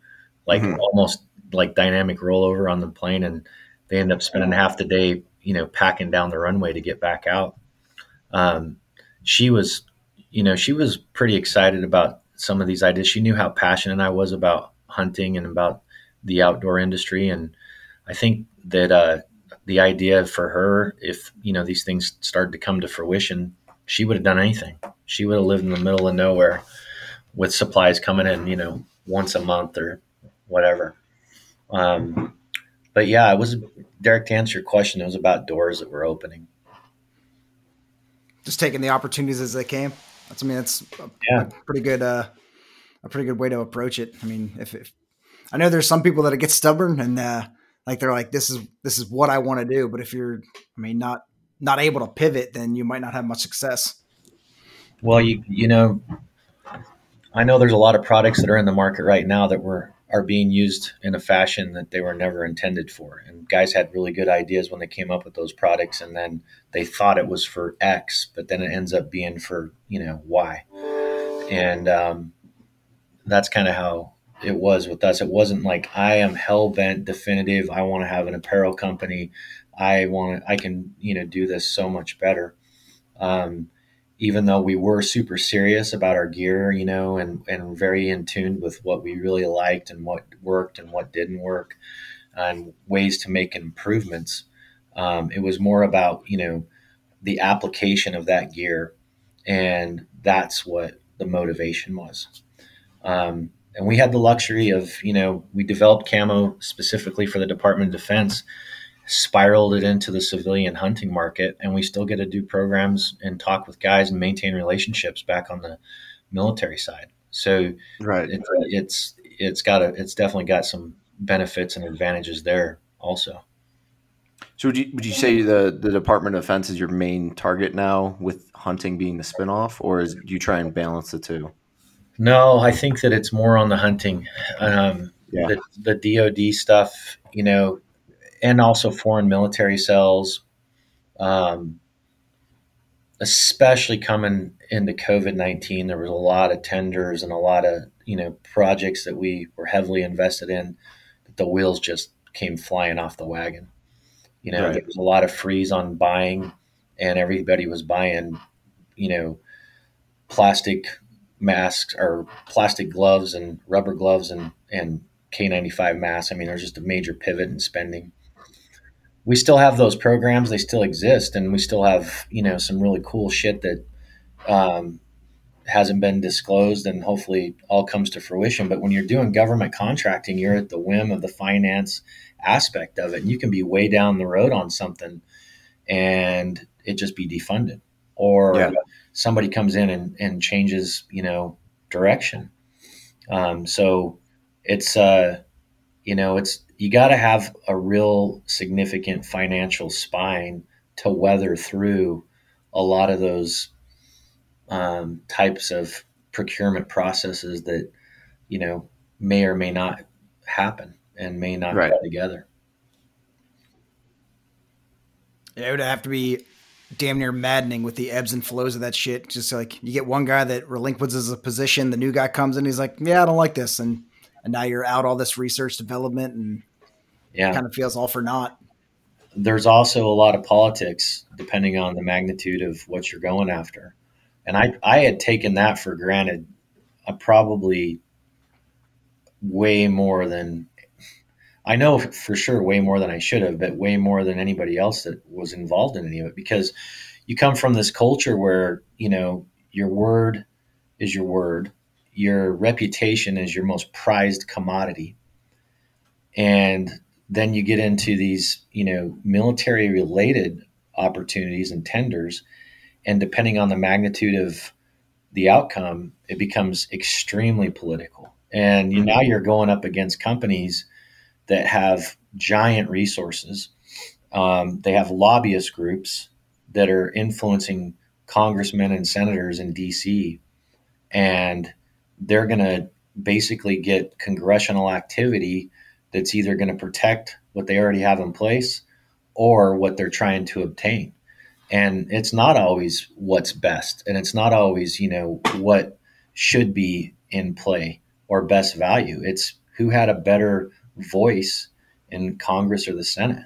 like mm-hmm. almost like dynamic rollover on the plane. And they ended up spending half the day, you know, packing down the runway to get back out. Um, she was, you know, she was pretty excited about some of these ideas. She knew how passionate I was about hunting and about the outdoor industry. And I think that uh, the idea for her, if, you know, these things started to come to fruition, she would have done anything. She would have lived in the middle of nowhere with supplies coming in, you know, once a month or whatever. Um, but yeah, it was, Derek, to answer your question, it was about doors that were opening. Just taking the opportunities as they came. That's, I mean, that's a, yeah. a pretty good, uh, a pretty good way to approach it. I mean, if, if I know there's some people that get stubborn and, uh, like, they're like, this is, this is what I want to do. But if you're, I mean, not, not able to pivot, then you might not have much success. Well, you you know, I know there's a lot of products that are in the market right now that were are being used in a fashion that they were never intended for. And guys had really good ideas when they came up with those products, and then they thought it was for X, but then it ends up being for, you know, Y. And um, that's kind of how it was with us. It wasn't like I am hell bent, definitive. I want to have an apparel company. I want to. I can, you know, do this so much better. Um, even though we were super serious about our gear, you know, and, and very in tune with what we really liked and what worked and what didn't work and ways to make improvements. Um, it was more about, you know, the application of that gear. And that's what the motivation was. Um, and we had the luxury of, you know, we developed camo specifically for the Department of Defense, spiraled it into the civilian hunting market, and we still get to do programs and talk with guys and maintain relationships back on the military side. So right. it's, it's, it's got a, it's definitely got some benefits and advantages there also. So would you, would you say the, the Department of Defense is your main target now, with hunting being the spinoff, or is, do you try and balance the two? No, I think that it's more on the hunting, um, yeah. the, the D O D stuff, you know, and also foreign military sales, um, especially coming into COVID nineteen, there was a lot of tenders and a lot of, you know, projects that we were heavily invested in, that the wheels just came flying off the wagon. You know, right. There was a lot of freeze on buying, and everybody was buying, you know, plastic masks or plastic gloves and rubber gloves and, and K ninety-five masks. I mean, there's just a major pivot in spending. we still have those programs. They still exist, and we still have, you know, some really cool shit that um, hasn't been disclosed and hopefully all comes to fruition. But when you're doing government contracting, you're at the whim of the finance aspect of it. And you can be way down the road on something and it just be defunded, or yeah. somebody comes in and, and changes, you know, direction. Um, so it's, uh, you know, it's, you got to have a real significant financial spine to weather through a lot of those um, types of procurement processes that, you know, may or may not happen and may not right. come together. It would have to be damn near maddening with the ebbs and flows of that shit. Just like you get one guy that relinquishes a position, the new guy comes in, he's like, yeah, I don't like this. And, and now you're out all this research development and yeah. it kind of feels all for naught. There's also a lot of politics depending on the magnitude of what you're going after. And I, I had taken that for granted, uh, probably way more than I know for sure, way more than I should have, but way more than anybody else that was involved in any of it, because you come from this culture where, you know, your word is your word. Your reputation is your most prized commodity. And then you get into these, you know, military related opportunities and tenders. And depending on the magnitude of the outcome, it becomes extremely political. And you, now you're going up against companies that have giant resources. Um, they have lobbyist groups that are influencing congressmen and senators in D C, and they're going to basically get congressional activity that's either going to protect what they already have in place or what they're trying to obtain. And it's not always what's best. And it's not always, you know, what should be in play or best value. It's who had a better voice in Congress or the Senate.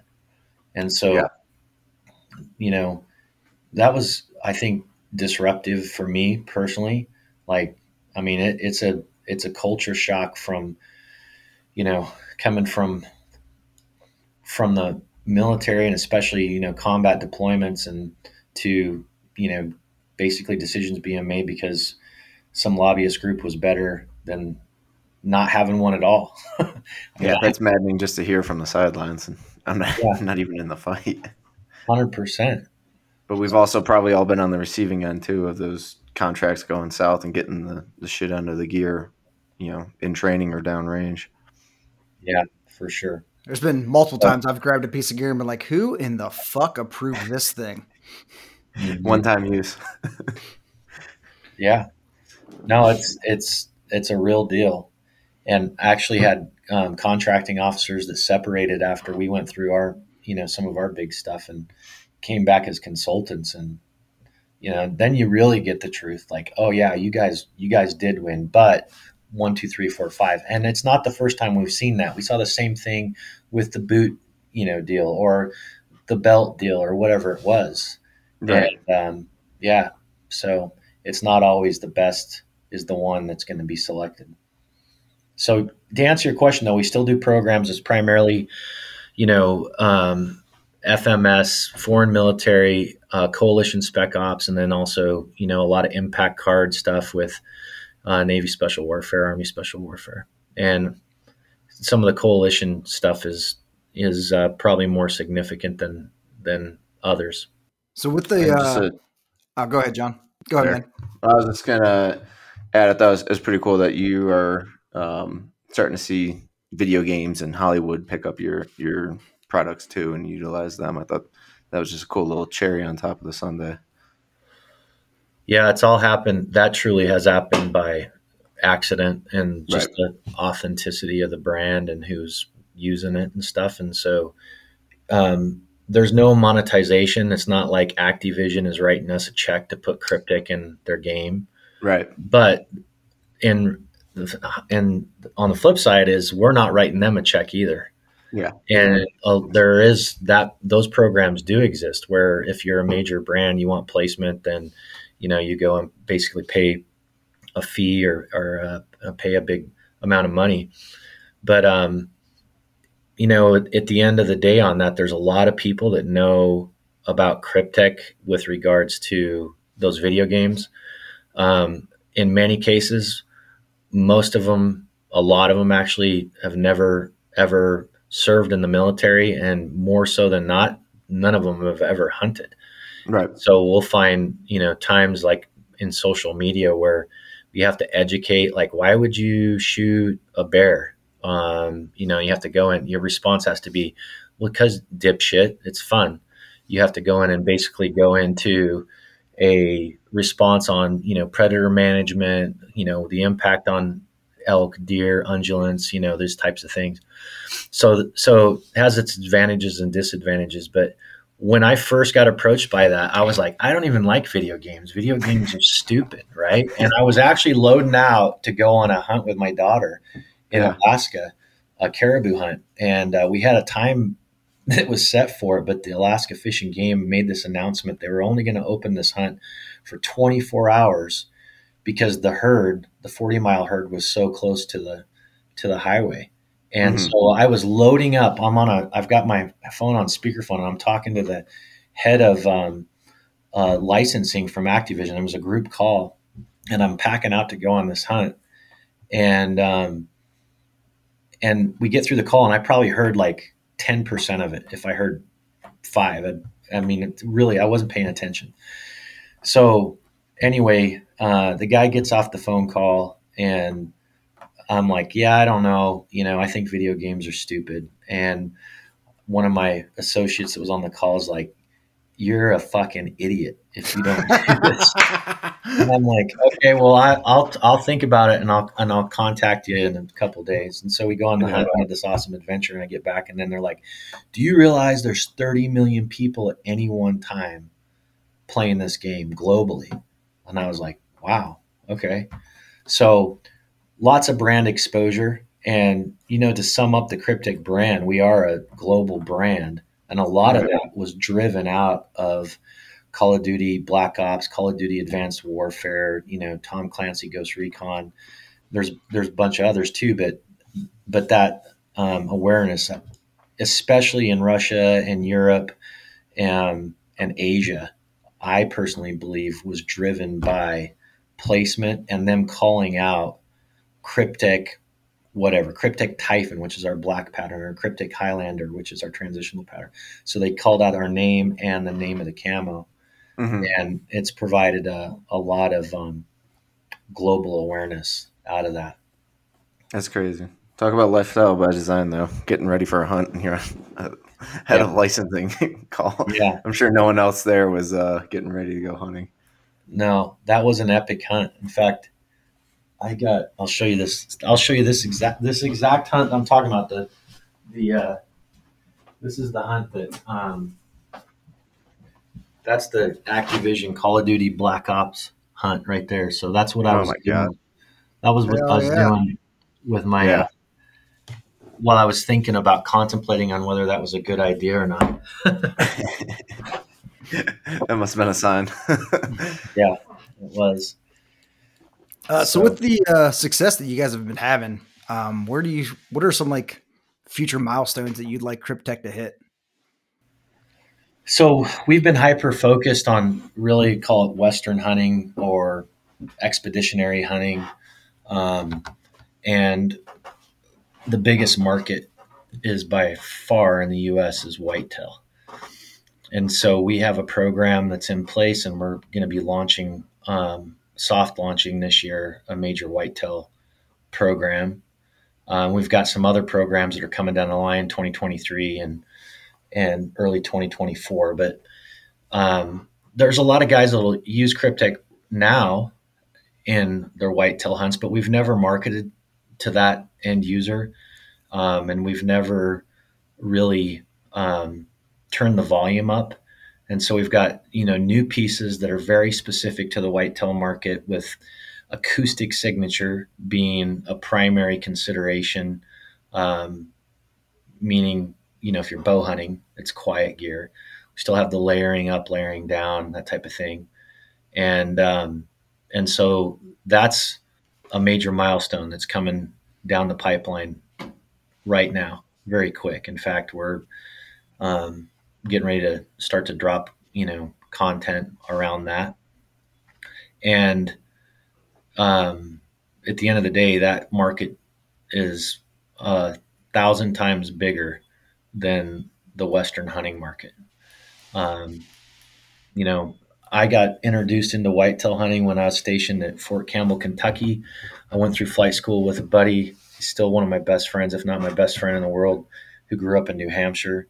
And so, yeah. you know, that was, I think, disruptive for me personally. Like, I mean, it, it's a it's a culture shock from, you know, coming from from the military, and especially, you know, combat deployments, and to, you know, basically decisions being made because some lobbyist group was better than not having one at all. I yeah, mean, that's I, maddening just to hear from the sidelines, and I'm not, yeah. I'm not even in the fight. one hundred percent. But we've also probably all been on the receiving end too of those contracts going south and getting the, the shit under the gear, you know, in training or downrange. Yeah, for sure. There's been multiple times I've grabbed a piece of gear and been like, who in the fuck approved this thing? One time use. Yeah. No, it's, it's, it's a real deal. And actually had um, contracting officers that separated after we went through our, you know, some of our big stuff, and came back as consultants. And, you know, then you really get the truth. Like, oh yeah, you guys, you guys did win, but one, two, three, four, five. And it's not the first time we've seen that. We saw the same thing with the boot, you know, deal, or the belt deal, or whatever it was. Right. And, um, yeah. So it's not always the best is the one that's going to be selected. So to answer your question, though, we still do programs. It's primarily, you know, um, F M S, foreign military, uh, coalition spec ops, and then also, you know, a lot of impact card stuff with uh, Navy Special Warfare, Army Special Warfare. And some of the coalition stuff is is uh, probably more significant than than others. So with the uh, – oh, go ahead, John. Go ahead, man. I was just going to add, I thought it was, it was pretty cool that you are um, starting to see video games in Hollywood pick up your your – products too and utilize them. I thought that was just a cool little cherry on top of the sundae. Yeah, it's all happened. That truly has happened by accident, and just right. the authenticity of the brand and who's using it and stuff. And so um, there's no monetization. It's not like Activision is writing us a check to put Cryptic in their game. Right. But in and on the flip side is we're not writing them a check either. Yeah, and uh, there is that those programs do exist where if you're a major brand, you want placement, then, you know, you go and basically pay a fee or, or uh, pay a big amount of money. But um, you know, at, at the end of the day on that, there's a lot of people that know about Cryptic with regards to those video games. Um, in many cases, most of them, a lot of them actually have never, ever served in the military, and more so than not, none of them have ever hunted. Right. So we'll find, you know, times like in social media where we have to educate, like, why would you shoot a bear? Um, you know, you have to go in, your response has to be, well, because dipshit, it's fun. You have to go in and basically go into a response on, you know, predator management, you know, the impact on elk, deer, undulates, you know, those types of things. So, so it has its advantages and disadvantages. But when I first got approached by that, I was like, I don't even like video games. Video games are stupid, right? And I was actually loading out to go on a hunt with my daughter in yeah. Alaska, a caribou hunt. And uh, we had a time that was set for it, but the Alaska Fish and Game made this announcement. They were only going to open this hunt for twenty-four hours because the herd, the forty mile herd, was so close to the, to the highway. And mm-hmm. so I was loading up. I'm on a, I've got my phone on speakerphone, and I'm talking to the head of um, uh, licensing from Activision. It was a group call, and I'm packing out to go on this hunt. And, um, and we get through the call, and I probably heard like ten percent of it. If I heard five, I, I mean, it really, I wasn't paying attention. So anyway, uh, the guy gets off the phone call, and I'm like, yeah, I don't know. You know, I think video games are stupid. And one of my associates that was on the call is like, you're a fucking idiot if you don't do this. And I'm like, okay, well, I, I'll I'll think about it, and I'll and I'll contact you in a couple of days. And so we go on the hunt, we have this awesome adventure, and I get back, and then they're like, do you realize there's thirty million people at any one time playing this game globally? And I was like, wow, okay. So lots of brand exposure. And, you know, to sum up the Cryptic brand, we are a global brand. And a lot of that was driven out of Call of Duty Black Ops, Call of Duty Advanced Warfare, you know, Tom Clancy Ghost Recon. There's there's a bunch of others too, but but that um, awareness, especially in Russia and Europe and, and Asia, I personally believe was driven by placement and them calling out Cryptic, whatever, Cryptic Typhon, which is our black pattern, or Cryptic Highlander, which is our transitional pattern. So they called out our name and the name of the camo. Mm-hmm. And it's provided a, a lot of um, global awareness out of that. That's crazy. Talk about lifestyle by design, though. Getting ready for a hunt, and you're head yeah. of licensing call. Yeah. I'm sure no one else there was uh, getting ready to go hunting. No, that was an epic hunt. In fact, I got, I'll show you this, I'll show you this exact, this exact hunt I'm talking about. The, the, uh, this is the hunt that, um, that's the Activision Call of Duty Black Ops hunt right there. So that's what oh I was doing. God. That was what Hell I was yeah. doing with my, yeah. uh, while I was thinking about contemplating on whether that was a good idea or not. That must've been a sign. Yeah, it was. Uh, so, so with the uh, success that you guys have been having, um, where do you? What are some like future milestones that you'd like Cryptic to hit? So we've been hyper focused on really call it Western hunting or expeditionary hunting, um, and the biggest market is by far in the U S is whitetail, and so we have a program that's in place, and we're going to be launching. Um, soft launching this year, a major whitetail program. Um, we've got some other programs that are coming down the line, twenty twenty-three and, and early twenty twenty-four. But um, there's a lot of guys that will use Cryptic now in their whitetail hunts, but we've never marketed to that end user. Um, and we've never really um, turned the volume up. And so we've got, you know, new pieces that are very specific to the whitetail market, with acoustic signature being a primary consideration, um, meaning, you know, if you're bow hunting, it's quiet gear. We still have the layering up, layering down, that type of thing. And um, and so that's a major milestone that's coming down the pipeline right now. very quick. In fact, we're um, getting ready to start to drop, you know, content around that. And um, at the end of the day, that market is a thousand times bigger than the Western hunting market. Um, you know, I got introduced into whitetail hunting when I was stationed at Fort Campbell, Kentucky. I went through flight school with a buddy. He's still one of my best friends, if not my best friend in the world, who grew up in New Hampshire.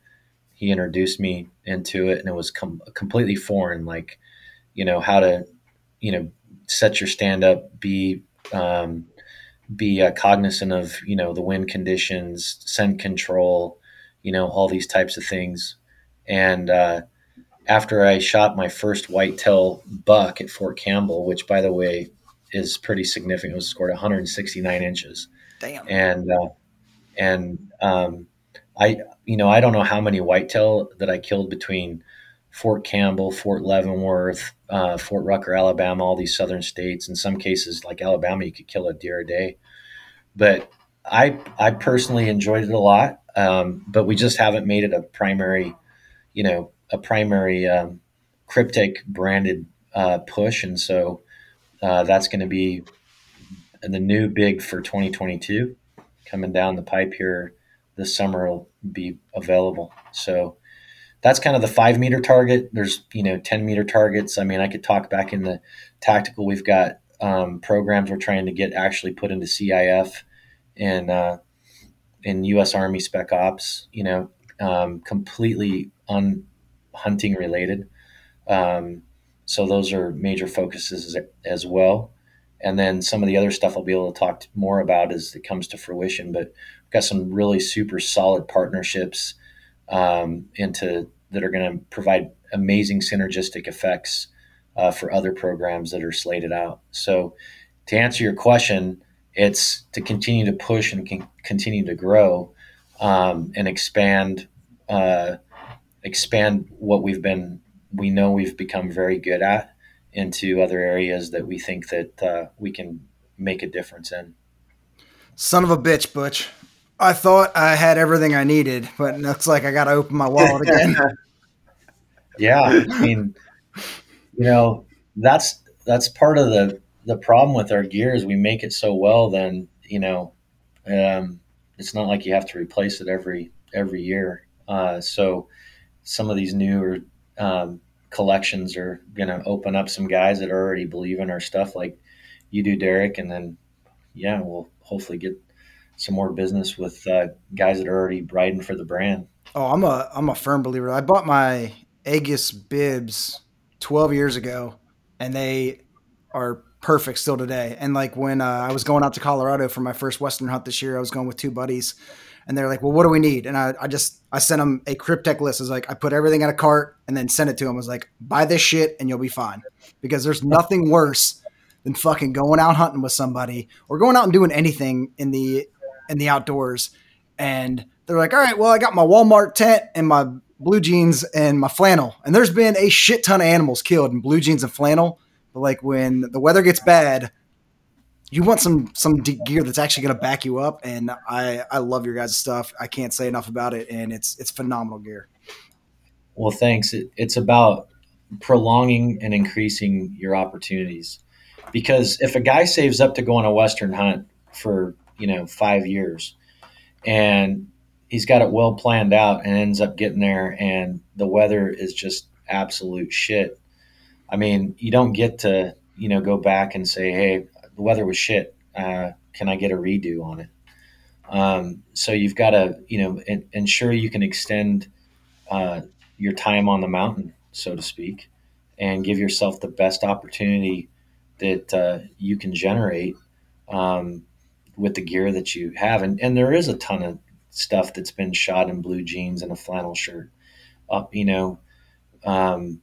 He introduced me into it, and it was com- completely foreign. Like, you know, how to, you know, set your stand up, be, um, be uh, cognizant of, you know, the wind conditions, scent control, you know, all these types of things. And, uh, after I shot my first whitetail buck at Fort Campbell, which, by the way, is pretty significant, it was scored one hundred sixty-nine inches. Damn. And, uh, and, um, I, you know, I don't know how many whitetail that I killed between Fort Campbell, Fort Leavenworth, uh, Fort Rucker, Alabama, all these southern states. In some cases, like Alabama, you could kill a deer a day. But I, I personally enjoyed it a lot. Um, but we just haven't made it a primary, you know, a primary um, Cryptic branded uh, push. And so uh, that's going to be the new big for twenty twenty-two coming down the pipe here. This summer will be available. So that's kind of the five meter target. There's, you know, ten meter targets. I mean, I could talk back in the tactical. We've got um, programs we're trying to get actually put into C I F and uh, in U S Army Spec Ops, you know, um, completely un hunting related. Um, so those are major focuses as, as well. And then some of the other stuff I'll be able to talk to more about as it comes to fruition, but we've got some really super solid partnerships um, into that are going to provide amazing synergistic effects uh, for other programs that are slated out. So to answer your question, it's to continue to push and con- continue to grow um, and expand, uh, expand what we've been, we know we've become very good at, into other areas that we think that uh, we can make a difference in. Son of a bitch, Butch. I thought I had everything I needed, but it looks like I got to open my wallet again. Yeah. I mean, you know, that's, that's part of the, the problem with our gear is we make it so well, then, you know, um, it's not like you have to replace it every, every year. Uh, so some of these newer, um, collections are going to open up some guys that already believe in our stuff like you do, Derek. And then, yeah, we'll hopefully get some more business with uh, guys that are already riding for the brand. Oh, I'm a, I'm a firm believer. I bought my Aegis bibs twelve years ago and they are perfect still today. And like when uh, I was going out to Colorado for my first Western hunt this year, I was going with two buddies and they're like, well, what do we need? And I, I just, I sent them a Cryptic list. I was like, I put everything in a cart and then sent it to them. I was like, buy this shit and you'll be fine, because there's nothing worse than fucking going out hunting with somebody or going out and doing anything in the, in the outdoors. And they're like, all right, well, I got my Walmart tent and my blue jeans and my flannel. And there's been a shit ton of animals killed in blue jeans and flannel. But like when the weather gets bad, you want some some gear that's actually going to back you up, and I, I love your guys' stuff. I can't say enough about it, and it's it's phenomenal gear. Well, thanks. It, it's about prolonging and increasing your opportunities, because if a guy saves up to go on a Western hunt for, you know, five years, and he's got it well planned out and ends up getting there, and the weather is just absolute shit. I mean, you don't get to, you know, go back and say, hey, the weather was shit. Uh, can I get a redo on it? Um, so you've got to, you know, in, ensure you can extend uh, your time on the mountain, so to speak, and give yourself the best opportunity that uh, you can generate um, with the gear that you have. And, and there is a ton of stuff that's been shot in blue jeans and a flannel shirt up, you know, um,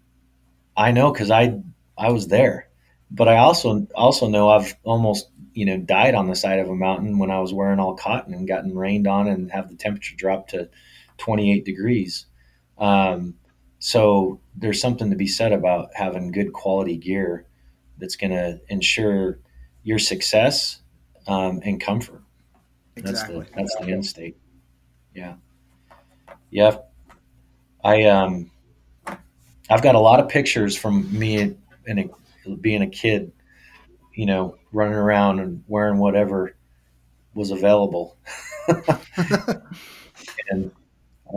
I know, cause I, I was there. But I also also know I've almost, you know, died on the side of a mountain when I was wearing all cotton and gotten rained on and have the temperature drop to twenty-eight degrees. Um, so there's something to be said about having good quality gear that's going to ensure your success um, and comfort. Exactly. That's the, that's the end state. Yeah. Yeah. I, um, I've got a lot of pictures from me and being a kid, you know, running around and wearing whatever was available. And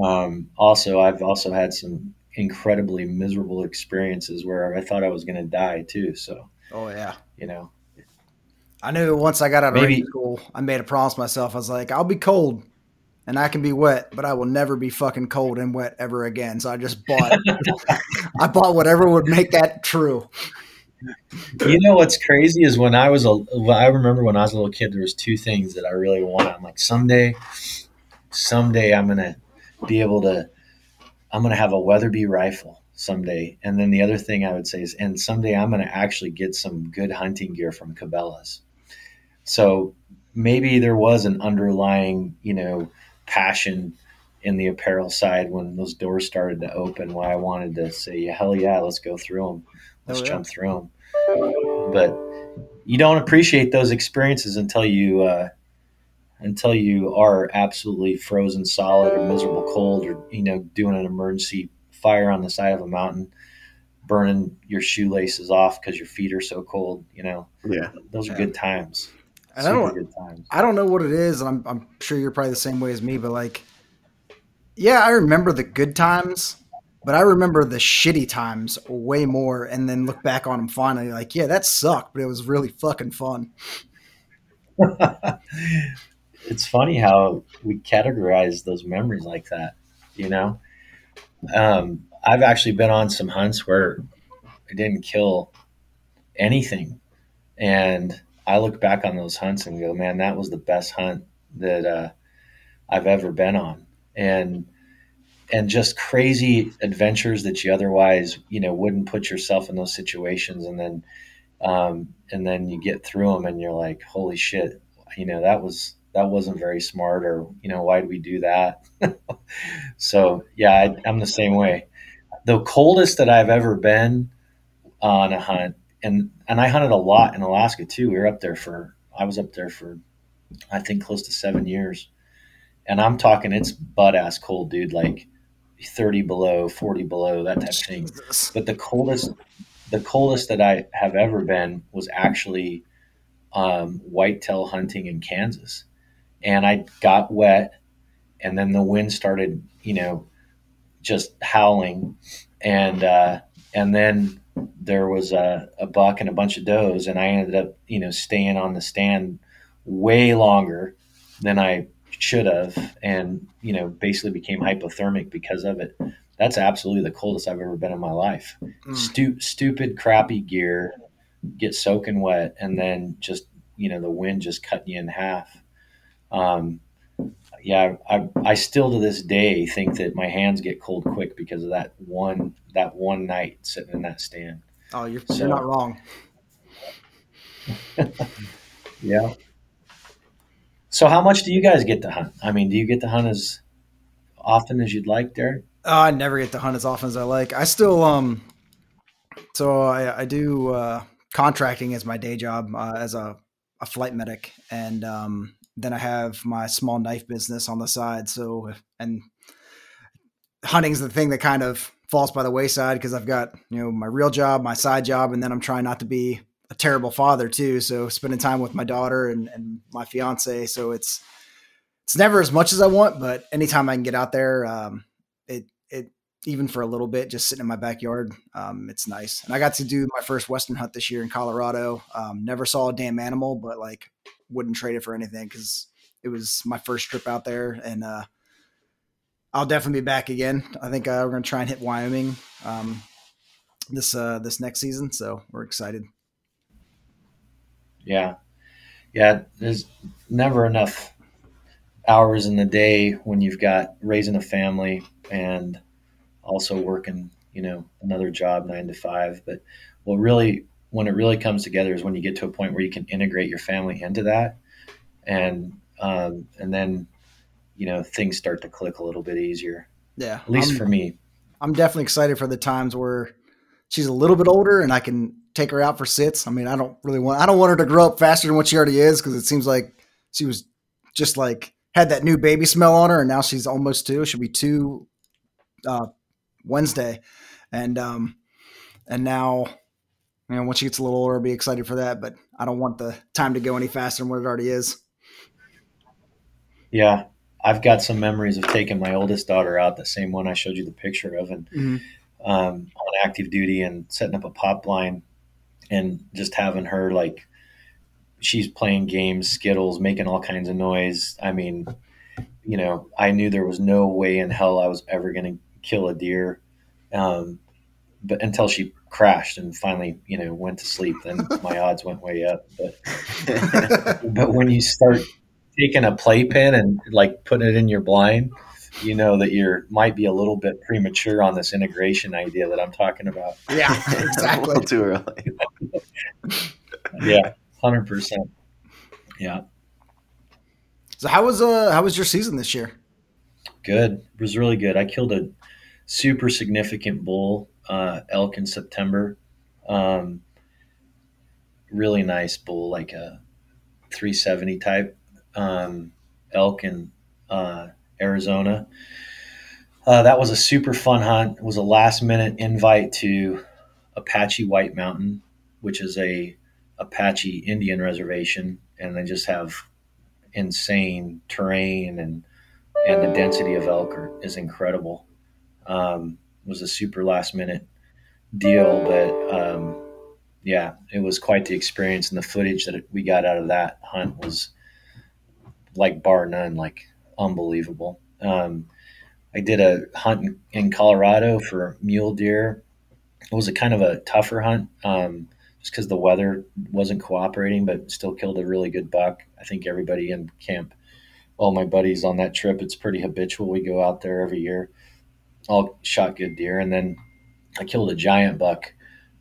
um, also, I've also had some incredibly miserable experiences where I thought I was going to die too. So, oh yeah, you know, I knew once I got out of maybe, ranger school, I made a promise myself. I was like, I'll be cold and I can be wet, but I will never be fucking cold and wet ever again. So I just bought, I bought whatever would make that true. You know what's crazy is when I was a, I remember when I was a little kid, there was two things that I really wanted. I'm like, someday, someday I'm going to be able to, I'm going to have a Weatherby rifle someday. And then the other thing I would say is, and someday I'm going to actually get some good hunting gear from Cabela's. So maybe there was an underlying, you know, passion in the apparel side when those doors started to open, why I wanted to say, yeah, hell yeah, let's go through them. Let's oh, yeah. jump through them. But you don't appreciate those experiences until you, uh, until you are absolutely frozen solid or miserable cold or, you know, doing an emergency fire on the side of a mountain, burning your shoelaces off because your feet are so cold, you know. Yeah. Those are yeah. good times. And I don't, good times. I don't know what it is, and I'm, I'm sure you're probably the same way as me, but like, yeah, I remember the good times, but I remember the shitty times way more, and then look back on them finally like, yeah, that sucked, but it was really fucking fun. It's funny how we categorize those memories like that, you know? Um, I've actually been on some hunts where I didn't kill anything. And I look back on those hunts and go, man, that was the best hunt that uh, I've ever been on. And, and just crazy adventures that you otherwise, you know, wouldn't put yourself in those situations. And then, um, and then you get through them and you're like, holy shit, you know, that was, that wasn't very smart, or, you know, why did we do that? So yeah, I, I'm the same way. The coldest that I've ever been on a hunt, and, and I hunted a lot in Alaska too. We were up there for, I was up there for, I think close to seven years. And I'm talking, it's butt ass cold, dude, like thirty below, forty below, that type of thing. But the coldest, the coldest that I have ever been was actually um, whitetail hunting in Kansas. And I got wet, and then the wind started, you know, just howling. And, uh, and then there was a, a buck and a bunch of does. And I ended up, you know, staying on the stand way longer than I should have. And, you know, basically became hypothermic because of it. That's absolutely the coldest I've ever been in my life. Mm. Stu- stupid, crappy gear, get soaking wet. And then just, you know, the wind just cut you in half. Um, yeah, I, I still to this day think that my hands get cold quick because of that one, that one night sitting in that stand. Oh, you're, so, you're not wrong. Yeah. So how much do you guys get to hunt? I mean, do you get to hunt as often as you'd like, Derek? Uh, I never get to hunt as often as I like. I still, um, so I, I do, uh, contracting as my day job, uh, as a, a flight medic, and, um, then I have my small knife business on the side. So, and hunting's the thing that kind of falls by the wayside because I've got, you know, my real job, my side job, and then I'm trying not to be a terrible father too. So spending time with my daughter and, and my fiance. So it's, it's never as much as I want, but anytime I can get out there, um, it, it, even for a little bit, just sitting in my backyard, um, it's nice. And I got to do my first Western hunt this year in Colorado. Um, never saw a damn animal, but like, wouldn't trade it for anything because it was my first trip out there, and uh, I'll definitely be back again. I think uh, we're going to try and hit Wyoming um, this, uh, this next season. So we're excited. Yeah. Yeah. There's never enough hours in the day when you've got raising a family and also working, you know, another job nine to five, but well, really, when it really comes together is when you get to a point where you can integrate your family into that. And, um, and then, you know, things start to click a little bit easier. Yeah. At least I'm, for me. I'm definitely excited for the times where she's a little bit older and I can take her out for sits. I mean, I don't really want, I don't want her to grow up faster than what she already is. Cause it seems like she was just like, had that new baby smell on her, and now she's almost two. She'll be two uh, Wednesday, and um, and now, you know, once she gets a little older, I'll be excited for that. But I don't want the time to go any faster than what it already is. Yeah, I've got some memories of taking my oldest daughter out, the same one I showed you the picture of, and mm-hmm. um, on active duty, and setting up a pop line, and just having her like. She's playing games, Skittles, making all kinds of noise. I mean, you know, I knew there was no way in hell I was ever going to kill a deer. Um, but until she crashed and finally, you know, went to sleep, then my odds went way up. But, but when you start taking a playpen and like putting it in your blind, you know that you're might be a little bit premature on this integration idea that I'm talking about. Yeah, exactly. A little too early. Yeah. Hundred percent. Yeah. So how was uh how was your season this year? Good. It was really good. I killed a super significant bull, uh, elk in September. Um, really nice bull, like a three seventy type um, elk in uh, Arizona. Uh, that was a super fun hunt. It was a last minute invite to Apache White Mountain, which is a Apache Indian reservation, and they just have insane terrain, and and the density of elk are, is incredible. Um, it was a super last minute deal, but um, yeah, it was quite the experience, and the footage that we got out of that hunt was like bar none, like unbelievable. Um, I did a hunt in Colorado for mule deer. It was a kind of a tougher hunt. Um, because the weather wasn't cooperating, but still killed a really good buck. I think everybody in camp, all my buddies on that trip, it's pretty habitual. We go out there every year, all shot good deer. And then I killed a giant buck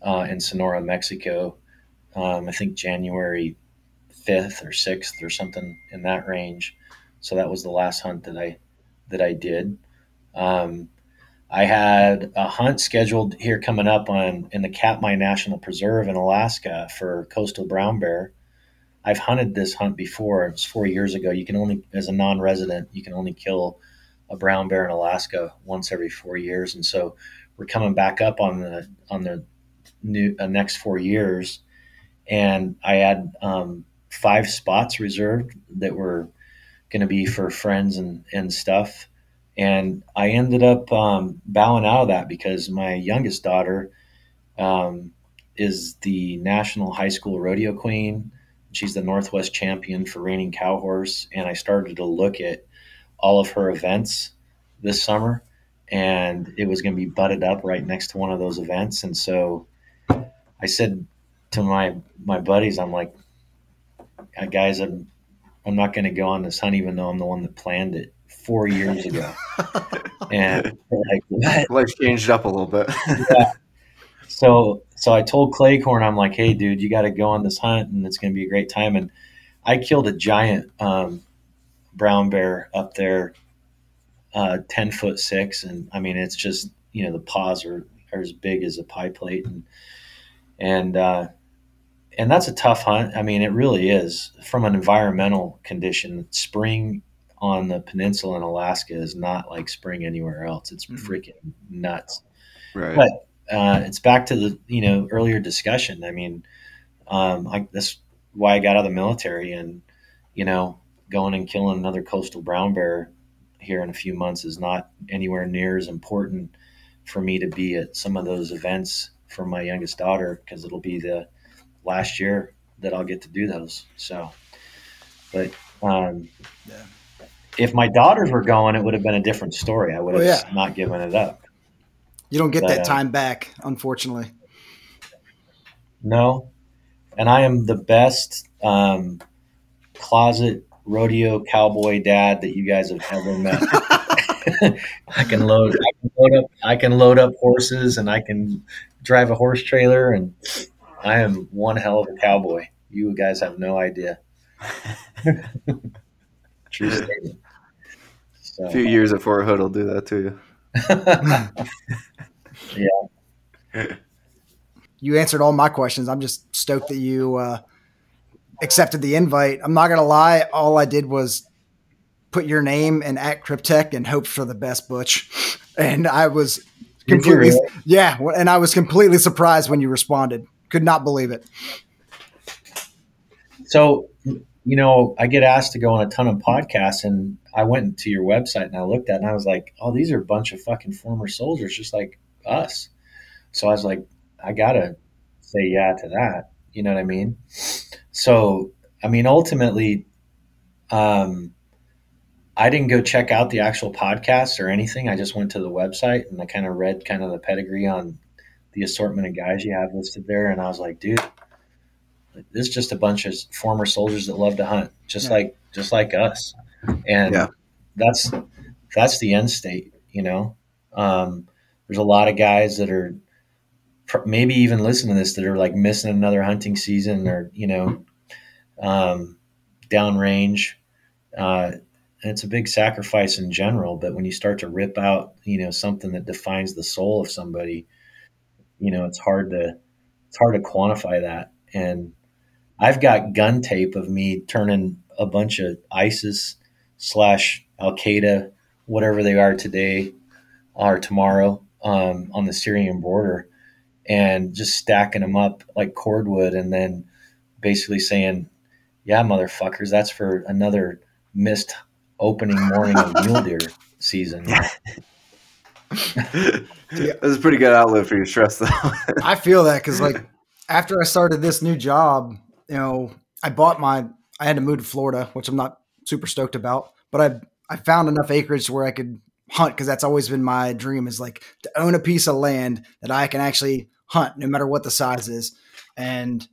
uh, in Sonora, Mexico, um, I think January fifth or sixth or something in that range. So that was the last hunt that I that I did. Um, I had a hunt scheduled here coming up on in the Katmai National Preserve in Alaska for coastal brown bear. I've hunted this hunt before. It was four years ago. You can only, as a non-resident, you can only kill a brown bear in Alaska once every four years. And so we're coming back up on the on the new uh, next four years. And I had um, five spots reserved that were going to be for friends and, and stuff. And I ended up um, bowing out of that because my youngest daughter um, is the national high school rodeo queen. She's the Northwest champion for reining cow horse. And I started to look at all of her events this summer, and it was going to be butted up right next to one of those events. And so I said to my, my buddies, I'm like, guys, I'm, I'm not going to go on this hunt, even though I'm the one that planned it four years ago. And like, what? Life changed up a little bit. Yeah. So, so I told Clayhorn, I'm like, hey dude, you got to go on this hunt, and it's going to be a great time. And I killed a giant, um, brown bear up there, uh, ten foot six. And I mean, it's just, you know, the paws are, are as big as a pie plate, and, and, uh, and that's a tough hunt. I mean, it really is from an environmental condition. Spring on the peninsula in Alaska is not like spring anywhere else. It's mm-hmm. freaking nuts. Right. But uh, it's back to the, you know, earlier discussion. I mean, um, I, that's why I got out of the military, and, you know, going and killing another coastal brown bear here in a few months is not anywhere near as important for me to be at some of those events for my youngest daughter, because it'll be the last year that I'll get to do those. So, but um, yeah. If my daughters were going, it would have been a different story. I would have oh, yeah. not given it up. You don't get but, that time uh, back, unfortunately. No. And I am the best um, closet rodeo cowboy dad that you guys have ever met. I can load, I can load up, I can load up horses, and I can drive a horse trailer, and I am one hell of a cowboy. You guys have no idea. True statement. So, a few years at Fort Hood will do that to you. Yeah. You answered all my questions. I'm just stoked that you uh, accepted the invite. I'm not going to lie. All I did was put your name in at Cryptic and hope for the best, Butch. And I was completely, really? yeah. And I was completely surprised when you responded. Could not believe it. So, you know, I get asked to go on a ton of podcasts, and I went to your website and I looked at it and I was like, oh, these are a bunch of fucking former soldiers, just like us. So I was like, I gotta say yeah to that. You know what I mean? So, I mean, ultimately, um, I didn't go check out the actual podcast or anything. I just went to the website and I kind of read kind of the pedigree on the assortment of guys you have listed there. And I was like, dude, this is just a bunch of former soldiers that love to hunt, just yeah. like, just like us. And yeah. that's, that's the end state, you know? Um, there's a lot of guys that are pr- maybe even listening to this that are like missing another hunting season or, you know, um, downrange, uh, and it's a big sacrifice in general, but when you start to rip out, you know, something that defines the soul of somebody, you know, it's hard to, it's hard to quantify that. And I've got gun tape of me turning a bunch of ISIS slash Al Qaeda, whatever they are today or tomorrow, um, on the Syrian border, and just stacking them up like cordwood. And then basically saying, yeah, motherfuckers, that's for another missed opening morning of mule deer season. Yeah. This is a pretty good outlet for your stress, though. I feel that because, like, after I started this new job, you know, I bought my. I had to move to Florida, which I'm not super stoked about, but I I found enough acreage where I could hunt because that's always been my dream, is like to own a piece of land that I can actually hunt no matter what the size is. And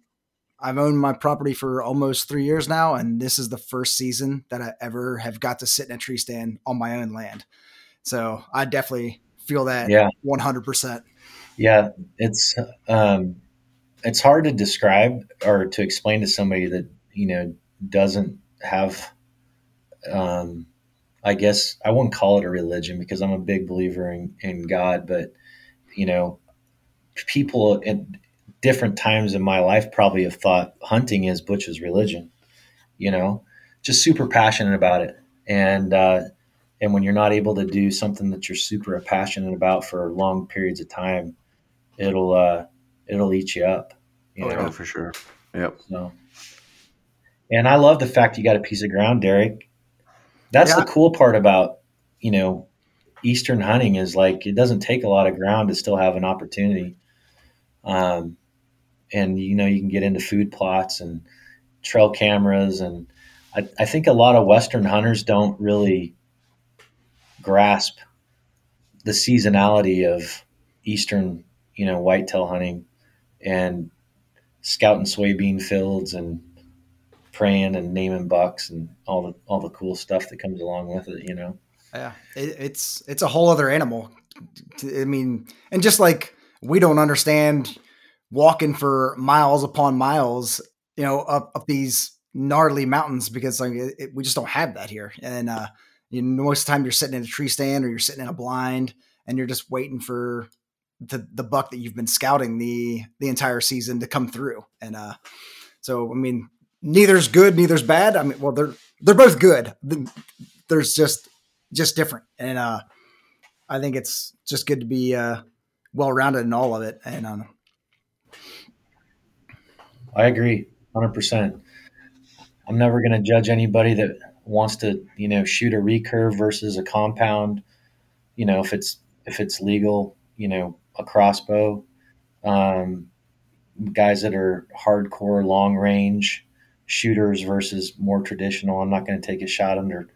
I've owned my property for almost three years now, and this is the first season that I ever have got to sit in a tree stand on my own land. So I definitely feel that yeah. one hundred percent. Yeah, it's um, it's hard to describe or to explain to somebody that, you know, doesn't have, um, I guess I wouldn't call it a religion because I'm a big believer in, in God, but, you know, people in different times in my life probably have thought hunting is Butch's religion, you know, just super passionate about it. And, uh, and when you're not able to do something that you're super passionate about for long periods of time, it'll, uh, it'll eat you up. You know? Oh, for sure. Yep. So, and I love the fact you got a piece of ground, Derek. That's yeah. the cool part about, you know, Eastern hunting is like, it doesn't take a lot of ground to still have an opportunity. Um, and, you know, you can get into food plots and trail cameras. And I, I think a lot of Western hunters don't really grasp the seasonality of Eastern, you know, whitetail hunting and scouting soybean fields and praying and naming bucks and all the, all the cool stuff that comes along with it, you know? Yeah. It, it's, it's a whole other animal. I mean, and just like, we don't understand walking for miles upon miles, you know, up, up these gnarly mountains because like it, it, we just don't have that here. And, uh, you know, most of the time you're sitting in a tree stand or you're sitting in a blind and you're just waiting for the, the buck that you've been scouting the, the entire season to come through. And, uh, so, I mean, neither's good, neither's bad. I mean, well, they're, they're both good. There's just, just different. And, uh, I think it's just good to be, uh, well-rounded in all of it. And, um, I agree one hundred percent. I'm never going to judge anybody that wants to, you know, shoot a recurve versus a compound, you know, if it's, if it's legal, you know, a crossbow, um, guys that are hardcore long range shooters versus more traditional. I'm not going to take a shot under,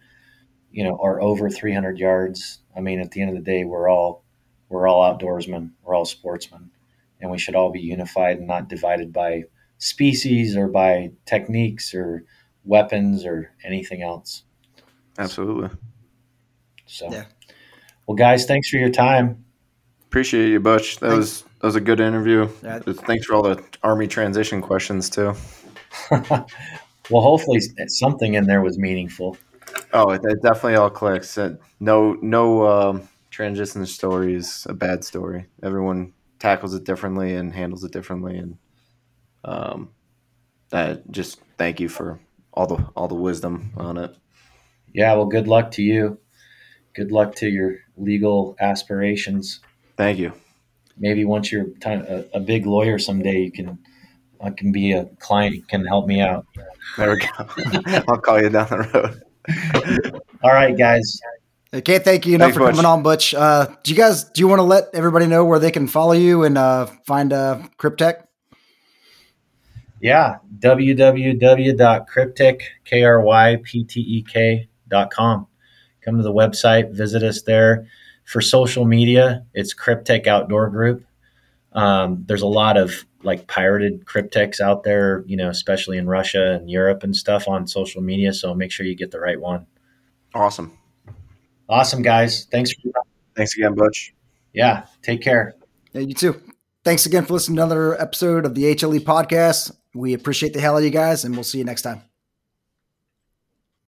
you know, or over three hundred yards. I mean, at the end of the day, we're all, we're all outdoorsmen, we're all sportsmen, and we should all be unified and not divided by species or by techniques or weapons or anything else. Absolutely. So, yeah. Well, guys, thanks for your time. Appreciate you, Butch. That thanks. was that was a good interview. Yeah. Thanks for all the Army transition questions too. Well, hopefully something in there was meaningful. Oh, it, it definitely all clicks. No, no um, transition story is a bad story. Everyone tackles it differently and handles it differently, and um, that just thank you for all the all the wisdom on it. yeah, well, good luck to you. Good luck to your legal aspirations. Thank you. Maybe once you're a, a big lawyer someday, you can I can be a client. You can help me out. There we go. I'll call you down the road. All right, guys. I can't thank you enough Thanks, for coming Butch. on, Butch. Uh, do you guys, do you want to let everybody know where they can follow you and uh, find uh, Cryptic? Yeah, w w w dot cryptic dot com. Come to the website, visit us there. For social media, it's Cryptic Outdoor Group. Um, there's a lot of like pirated Cryptics out there, you know, especially in Russia and Europe and stuff on social media. So make sure you get the right one. Awesome. Awesome, guys. Thanks. For- Thanks again, Butch. Yeah. Take care. Yeah, you too. Thanks again for listening to another episode of the H L E podcast. We appreciate the hell out of you guys, and we'll see you next time.